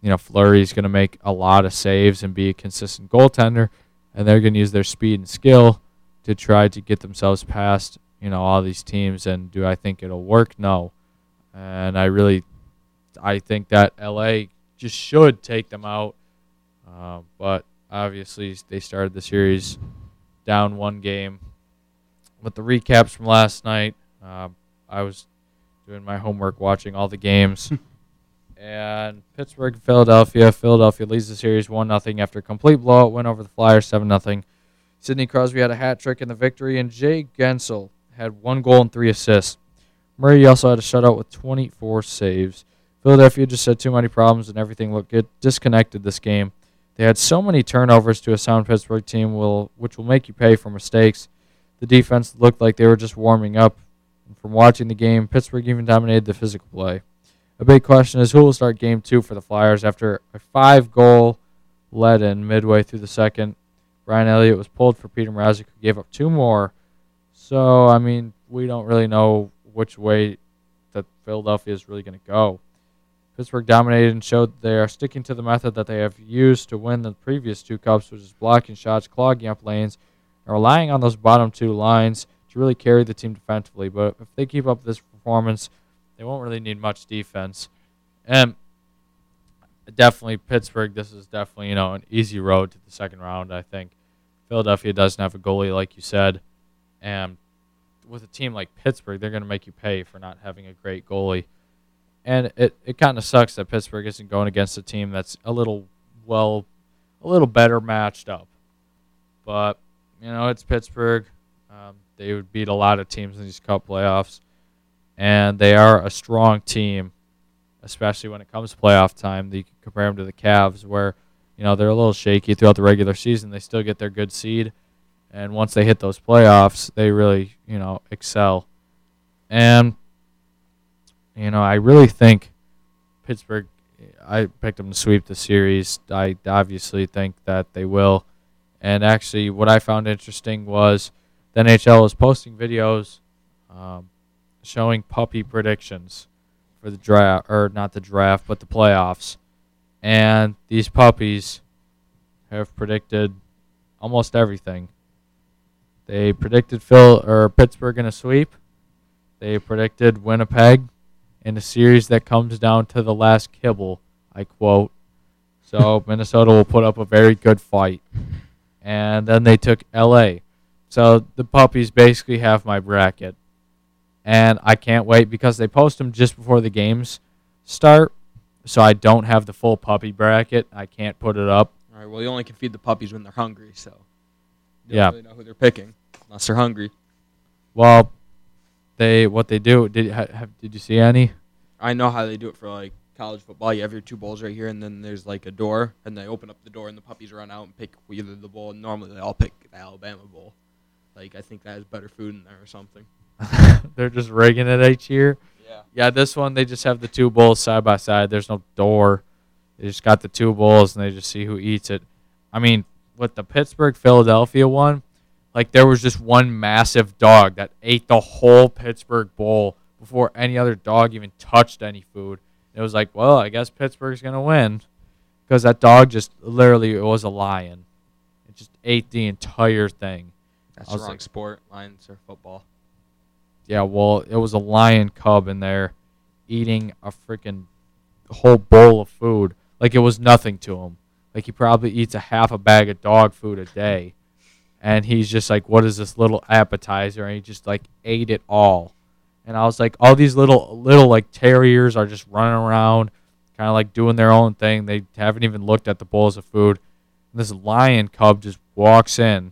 you know, Fleury's going to make a lot of saves and be a consistent goaltender, and they're going to use their speed and skill to try to get themselves past, you know, all these teams. And do I think it'll work? No. And I really, I think that L A just should take them out. Uh, but obviously they started the series down one game. With the recaps from last night, uh, I was doing my homework watching all the games. And Pittsburgh, Philadelphia. Philadelphia leads the series one nothing after a complete blowout win over the Flyers seven nothing. Sidney Crosby had a hat trick in the victory, and Jay Gensel had one goal and three assists. Murray also had a shutout with twenty-four saves. Philadelphia just had too many problems, and everything looked good, disconnected this game. They had so many turnovers to a sound Pittsburgh team, will which will make you pay for mistakes. The defense looked like they were just warming up. And from watching the game, Pittsburgh even dominated the physical play. A big question is who will start game two for the Flyers after a five-goal lead-in midway through the second. Brian Elliott was pulled for Peter Mrazek, who gave up two more. So, I mean, we don't really know which way that Philadelphia is really going to go. Pittsburgh dominated and showed they are sticking to the method that they have used to win the previous two cups, which is blocking shots, clogging up lanes, and relying on those bottom two lines to really carry the team defensively. But if they keep up this performance, they won't really need much defense. And definitely Pittsburgh, this is definitely, you know, an easy road to the second round, I think. Philadelphia doesn't have a goalie, like you said. And with a team like Pittsburgh, they're going to make you pay for not having a great goalie. And it, it kind of sucks that Pittsburgh isn't going against a team that's a little, well, a little better matched up. But, you know, it's Pittsburgh. Um, they would beat a lot of teams in these cup playoffs. And they are a strong team, especially when it comes to playoff time. You can compare them to the Cavs, where, you know, they're a little shaky throughout the regular season. They still get their good seed, and once they hit those playoffs, they really, you know, excel. And, you know, I really think Pittsburgh, I picked them to sweep the series. I obviously think that they will. And actually, what I found interesting was the N H L was posting videos um, showing puppy predictions for the draft, or not the draft, but the playoffs. And these puppies have predicted almost everything. They predicted Phil or Pittsburgh in a sweep. They predicted Winnipeg in a series that comes down to the last kibble, I quote. So Minnesota will put up a very good fight. And then they took L A. So the puppies basically have my bracket. And I can't wait because they post them just before the games start. So I don't have the full puppy bracket. I can't put it up. All right, well, you only can feed the puppies when they're hungry. So you don't yeah. really know who they're picking unless they're hungry. Well, they what they do, did, have, did you see any? I know how they do it for, like, college football. You have your two bowls right here, and then there's, like, a door, and they open up the door, and the puppies run out and pick either the bowl. And normally they all pick the Alabama bowl. Like, I think that has better food in there or something. They're just rigging it each year? Yeah. Yeah, this one, they just have the two bowls side by side. There's no door. They just got the two bowls, and they just see who eats it. I mean, with the Pittsburgh-Philadelphia one, like, there was just one massive dog that ate the whole Pittsburgh bowl before any other dog even touched any food. It was like, well, I guess Pittsburgh's going to win because that dog just literally it was a lion. It just ate the entire thing. That's the wrong like, sport. Lions are football. Yeah, well, it was a lion cub in there eating a freaking whole bowl of food. Like, it was nothing to him. Like, he probably eats a half a bag of dog food a day. And he's just like, what is this little appetizer? And he just, like, ate it all. And I was like, all these little, little like, terriers are just running around, kind of, like, doing their own thing. They haven't even looked at the bowls of food. And this lion cub just walks in,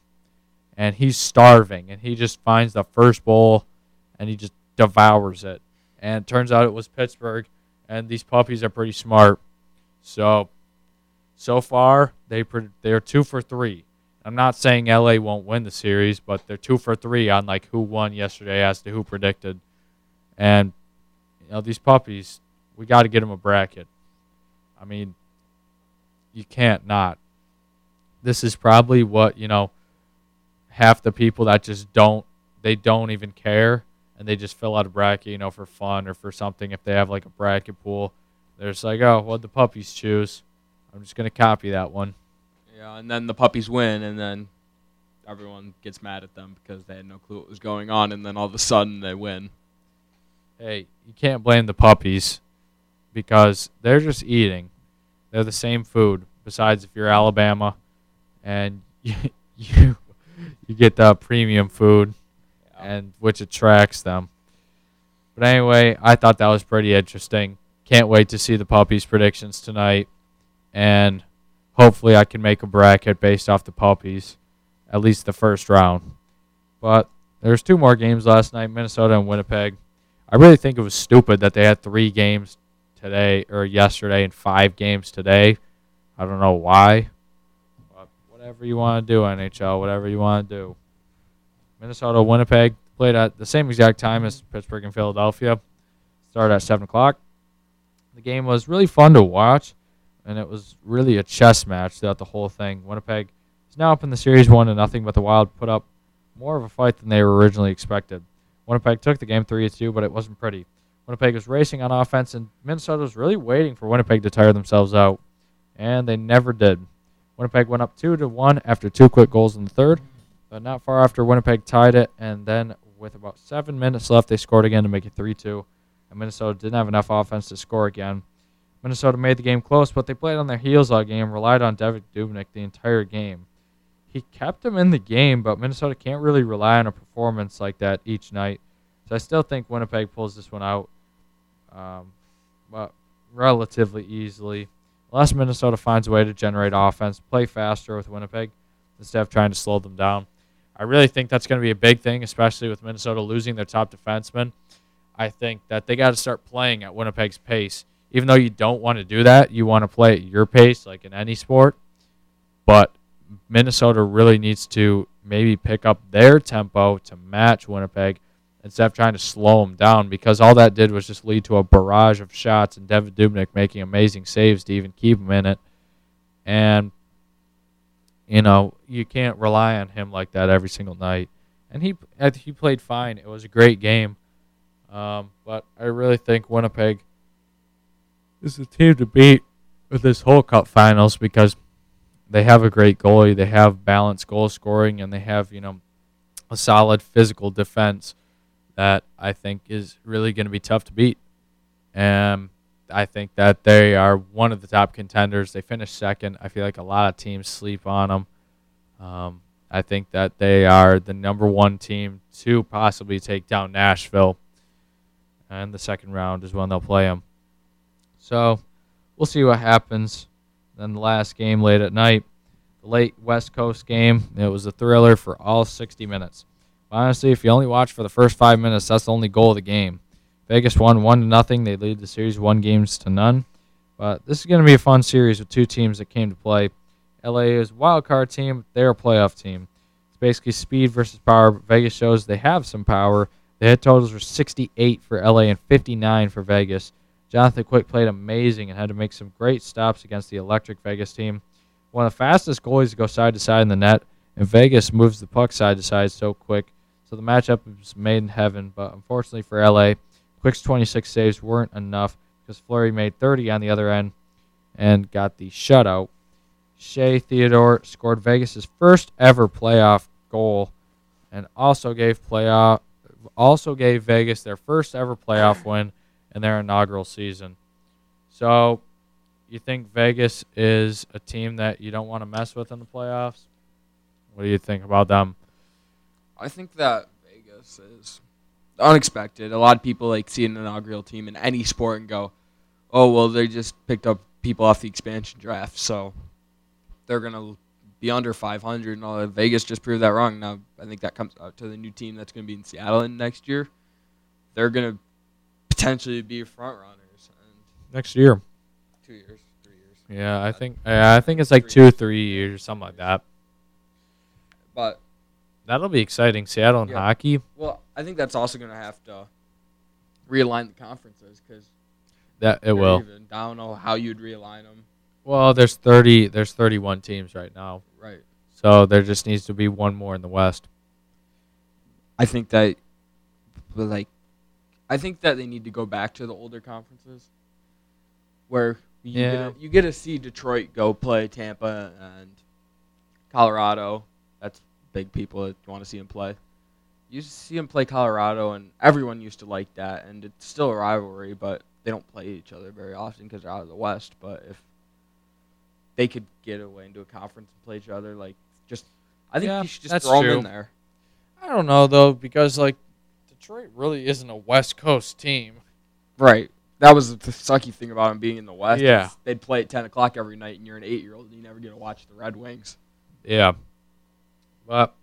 and he's starving. And he just finds the first bowl, and he just devours it. And it turns out it was Pittsburgh, and these puppies are pretty smart. So, so far, they pre- they're two for three. I'm not saying L A won't win the series, but they're two for three on, like, who won yesterday as to who predicted. And, you know, these puppies, we got to get them a bracket. I mean, you can't not. This is probably what, you know, half the people that just don't, they don't even care, and they just fill out a bracket, you know, for fun or for something. If they have, like, a bracket pool, they're just like, oh, what'd the puppies choose? I'm just going to copy that one. Yeah, and then the puppies win, and then everyone gets mad at them because they had no clue what was going on, and then all of a sudden they win. Hey, you can't blame the puppies because they're just eating. They're the same food. Besides, if you're Alabama and you you, you get the premium food, yeah. and which attracts them. But anyway, I thought that was pretty interesting. Can't wait to see the puppies' predictions tonight. And hopefully I can make a bracket based off the puppies, at least the first round. But there's two more games last night, Minnesota and Winnipeg. I really think it was stupid that they had three games today or yesterday and five games today. I don't know why. But whatever you want to do, N H L, whatever you want to do. Minnesota, Winnipeg played at the same exact time as Pittsburgh and Philadelphia. Started at seven o'clock. The game was really fun to watch, and it was really a chess match throughout the whole thing. Winnipeg is now up in the series one to nothing, but the Wild put up more of a fight than they were originally expected. Winnipeg took the game three to two, but it wasn't pretty. Winnipeg was racing on offense, and Minnesota was really waiting for Winnipeg to tire themselves out, and they never did. Winnipeg went up two to one after two quick goals in the third, but not far after Winnipeg tied it, and then with about seven minutes left, they scored again to make it three two, and Minnesota didn't have enough offense to score again. Minnesota made the game close, but they played on their heels all game, relied on Devic Dubnyk the entire game. He kept them in the game, but Minnesota can't really rely on a performance like that each night. So I still think Winnipeg pulls this one out um, but relatively easily. Unless Minnesota finds a way to generate offense, play faster with Winnipeg instead of trying to slow them down. I really think that's going to be a big thing, especially with Minnesota losing their top defenseman. I think that they got to start playing at Winnipeg's pace. Even though you don't want to do that, you want to play at your pace like in any sport. But Minnesota really needs to maybe pick up their tempo to match Winnipeg instead of trying to slow them down, because all that did was just lead to a barrage of shots and Devic Dubnyk making amazing saves to even keep him in it. And, you know, you can't rely on him like that every single night. And he he played fine. It was a great game. Um, but I really think Winnipeg is the team to beat with this whole Cup Finals because they have a great goalie. They have balanced goal scoring, and they have, you know, a solid physical defense that I think is really going to be tough to beat. And I think that they are one of the top contenders. They finished second. I feel like a lot of teams sleep on them. Um, I think that they are the number one team to possibly take down Nashville. And the second round is when they'll play them. So we'll see what happens. Then the last game late at night, the late West Coast game, it was a thriller for all sixty minutes. But honestly, if you only watch for the first five minutes, that's the only goal of the game. Vegas won one to nothing. They lead the series one games to none. But this is going to be a fun series with two teams that came to play. L A is a wild card team. They're a playoff team. It's basically speed versus power. Vegas shows they have some power. The hit totals were sixty-eight for L A and fifty-nine for Vegas. Jonathan Quick played amazing and had to make some great stops against the electric Vegas team. One of the fastest goalies to go side to side in the net, and Vegas moves the puck side to side so quick. So the matchup was made in heaven, but unfortunately for L A, Quick's twenty-six saves weren't enough because Fleury made thirty on the other end and got the shutout. Shea Theodore scored Vegas' first ever playoff goal and also gave playoff also gave Vegas their first ever playoff win in their inaugural season. So you think Vegas is a team that you don't want to mess with in the playoffs? What do you think about them? I think that Vegas is unexpected. A lot of people like see an inaugural team in any sport and go, oh, well, they just picked up people off the expansion draft, so they're going to be under five hundred. And all that. Vegas just proved that wrong. Now, I think that comes out to the new team that's going to be in Seattle in next year. They're going to potentially be front runners. And next year. Two years, three years. Yeah, I think yeah, I think it's like two, three years, something like that. But that'll be exciting, Seattle and yeah. hockey. Well, I think that's also going to have to realign the conferences because that it will. Even, I don't know how you'd realign them. Well, there's thirty, there's thirty-one teams right now. Right. So there just needs to be one more in the West. I think that, like, I think that they need to go back to the older conferences, where you yeah. get a, you get to see Detroit go play Tampa and Colorado. That's big people that want to see them play. You see them play Colorado, and everyone used to like that, and it's still a rivalry, but they don't play each other very often because they're out of the West. But if they could get away into a conference and play each other, like, just I think yeah, you should just throw true. them in there. I don't know, though, because, like, Detroit really isn't a West Coast team. Right. That was the sucky thing about them being in the West. Yeah. They'd play at ten o'clock every night, and you're an eight-year-old, and you never get to watch the Red Wings. Yeah. But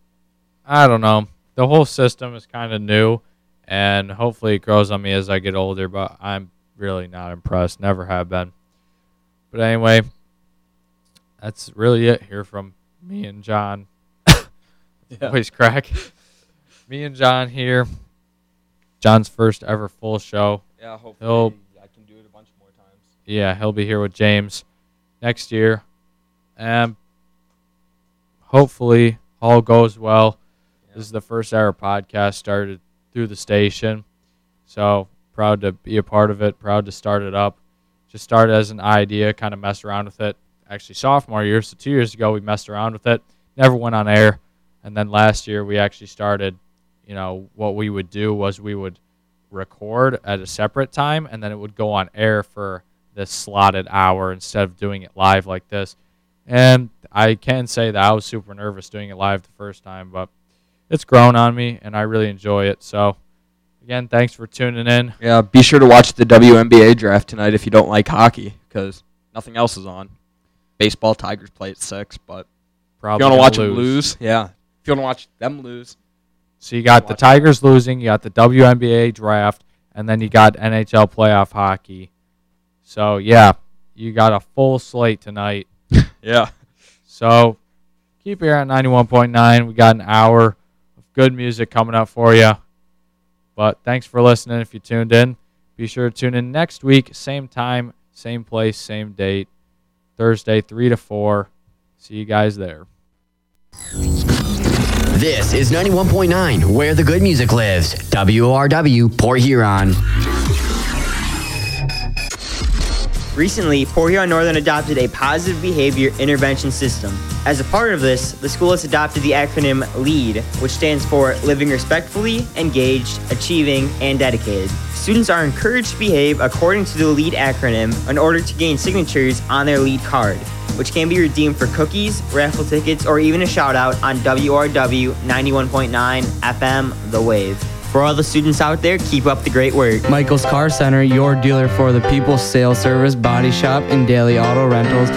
I don't know. The whole system is kind of new, and hopefully it grows on me as I get older, but I'm really not impressed. Never have been. But anyway, that's really it here from me and John. yeah. Voice crack. Me and John here. John's first ever full show. Yeah, hopefully he'll, I can do it a bunch more times. Yeah, he'll be here with James next year. And hopefully all goes well. Yeah. This is the first ever podcast started through the station. So proud to be a part of it. Proud to start it up. Just started as an idea, kind of messed around with it. Actually sophomore year, so two years ago we messed around with it, never went on air, and then last year we actually started, you know, what we would do was we would record at a separate time, and then it would go on air for this slotted hour instead of doing it live like this. And I can say that I was super nervous doing it live the first time, but it's grown on me, and I really enjoy it. So, again, thanks for tuning in. Yeah, be sure to watch the W N B A draft tonight if you don't like hockey, because nothing else is on. Baseball, Tigers play at six, but probably if you want to watch lose. them lose, yeah. If you want to watch them lose. So you got the Tigers them. losing, you got the W N B A draft, and then you got N H L playoff hockey. So, yeah, you got a full slate tonight. yeah. So keep it here at ninety-one point nine. We got an hour of good music coming up for you. But thanks for listening if you tuned in. Be sure to tune in next week, same time, same place, same date. Thursday, three to four. See you guys there. This is ninety-one point nine, where the good music lives. W O R W, Port Huron. Recently, Port Huron Northern adopted a positive behavior intervention system. As a part of this, the school has adopted the acronym LEAD, which stands for Living Respectfully, Engaged, Achieving, and Dedicated. students are encouraged to behave according to the LEAD acronym in order to gain signatures on their LEAD card, which can be redeemed for cookies, raffle tickets, or even a shout-out on W R W ninety-one point nine F M The Wave. For all the students out there, keep up the great work. Michael's Car Center, your dealer for the People's Sales Service, Body Shop, and Daily Auto Rentals,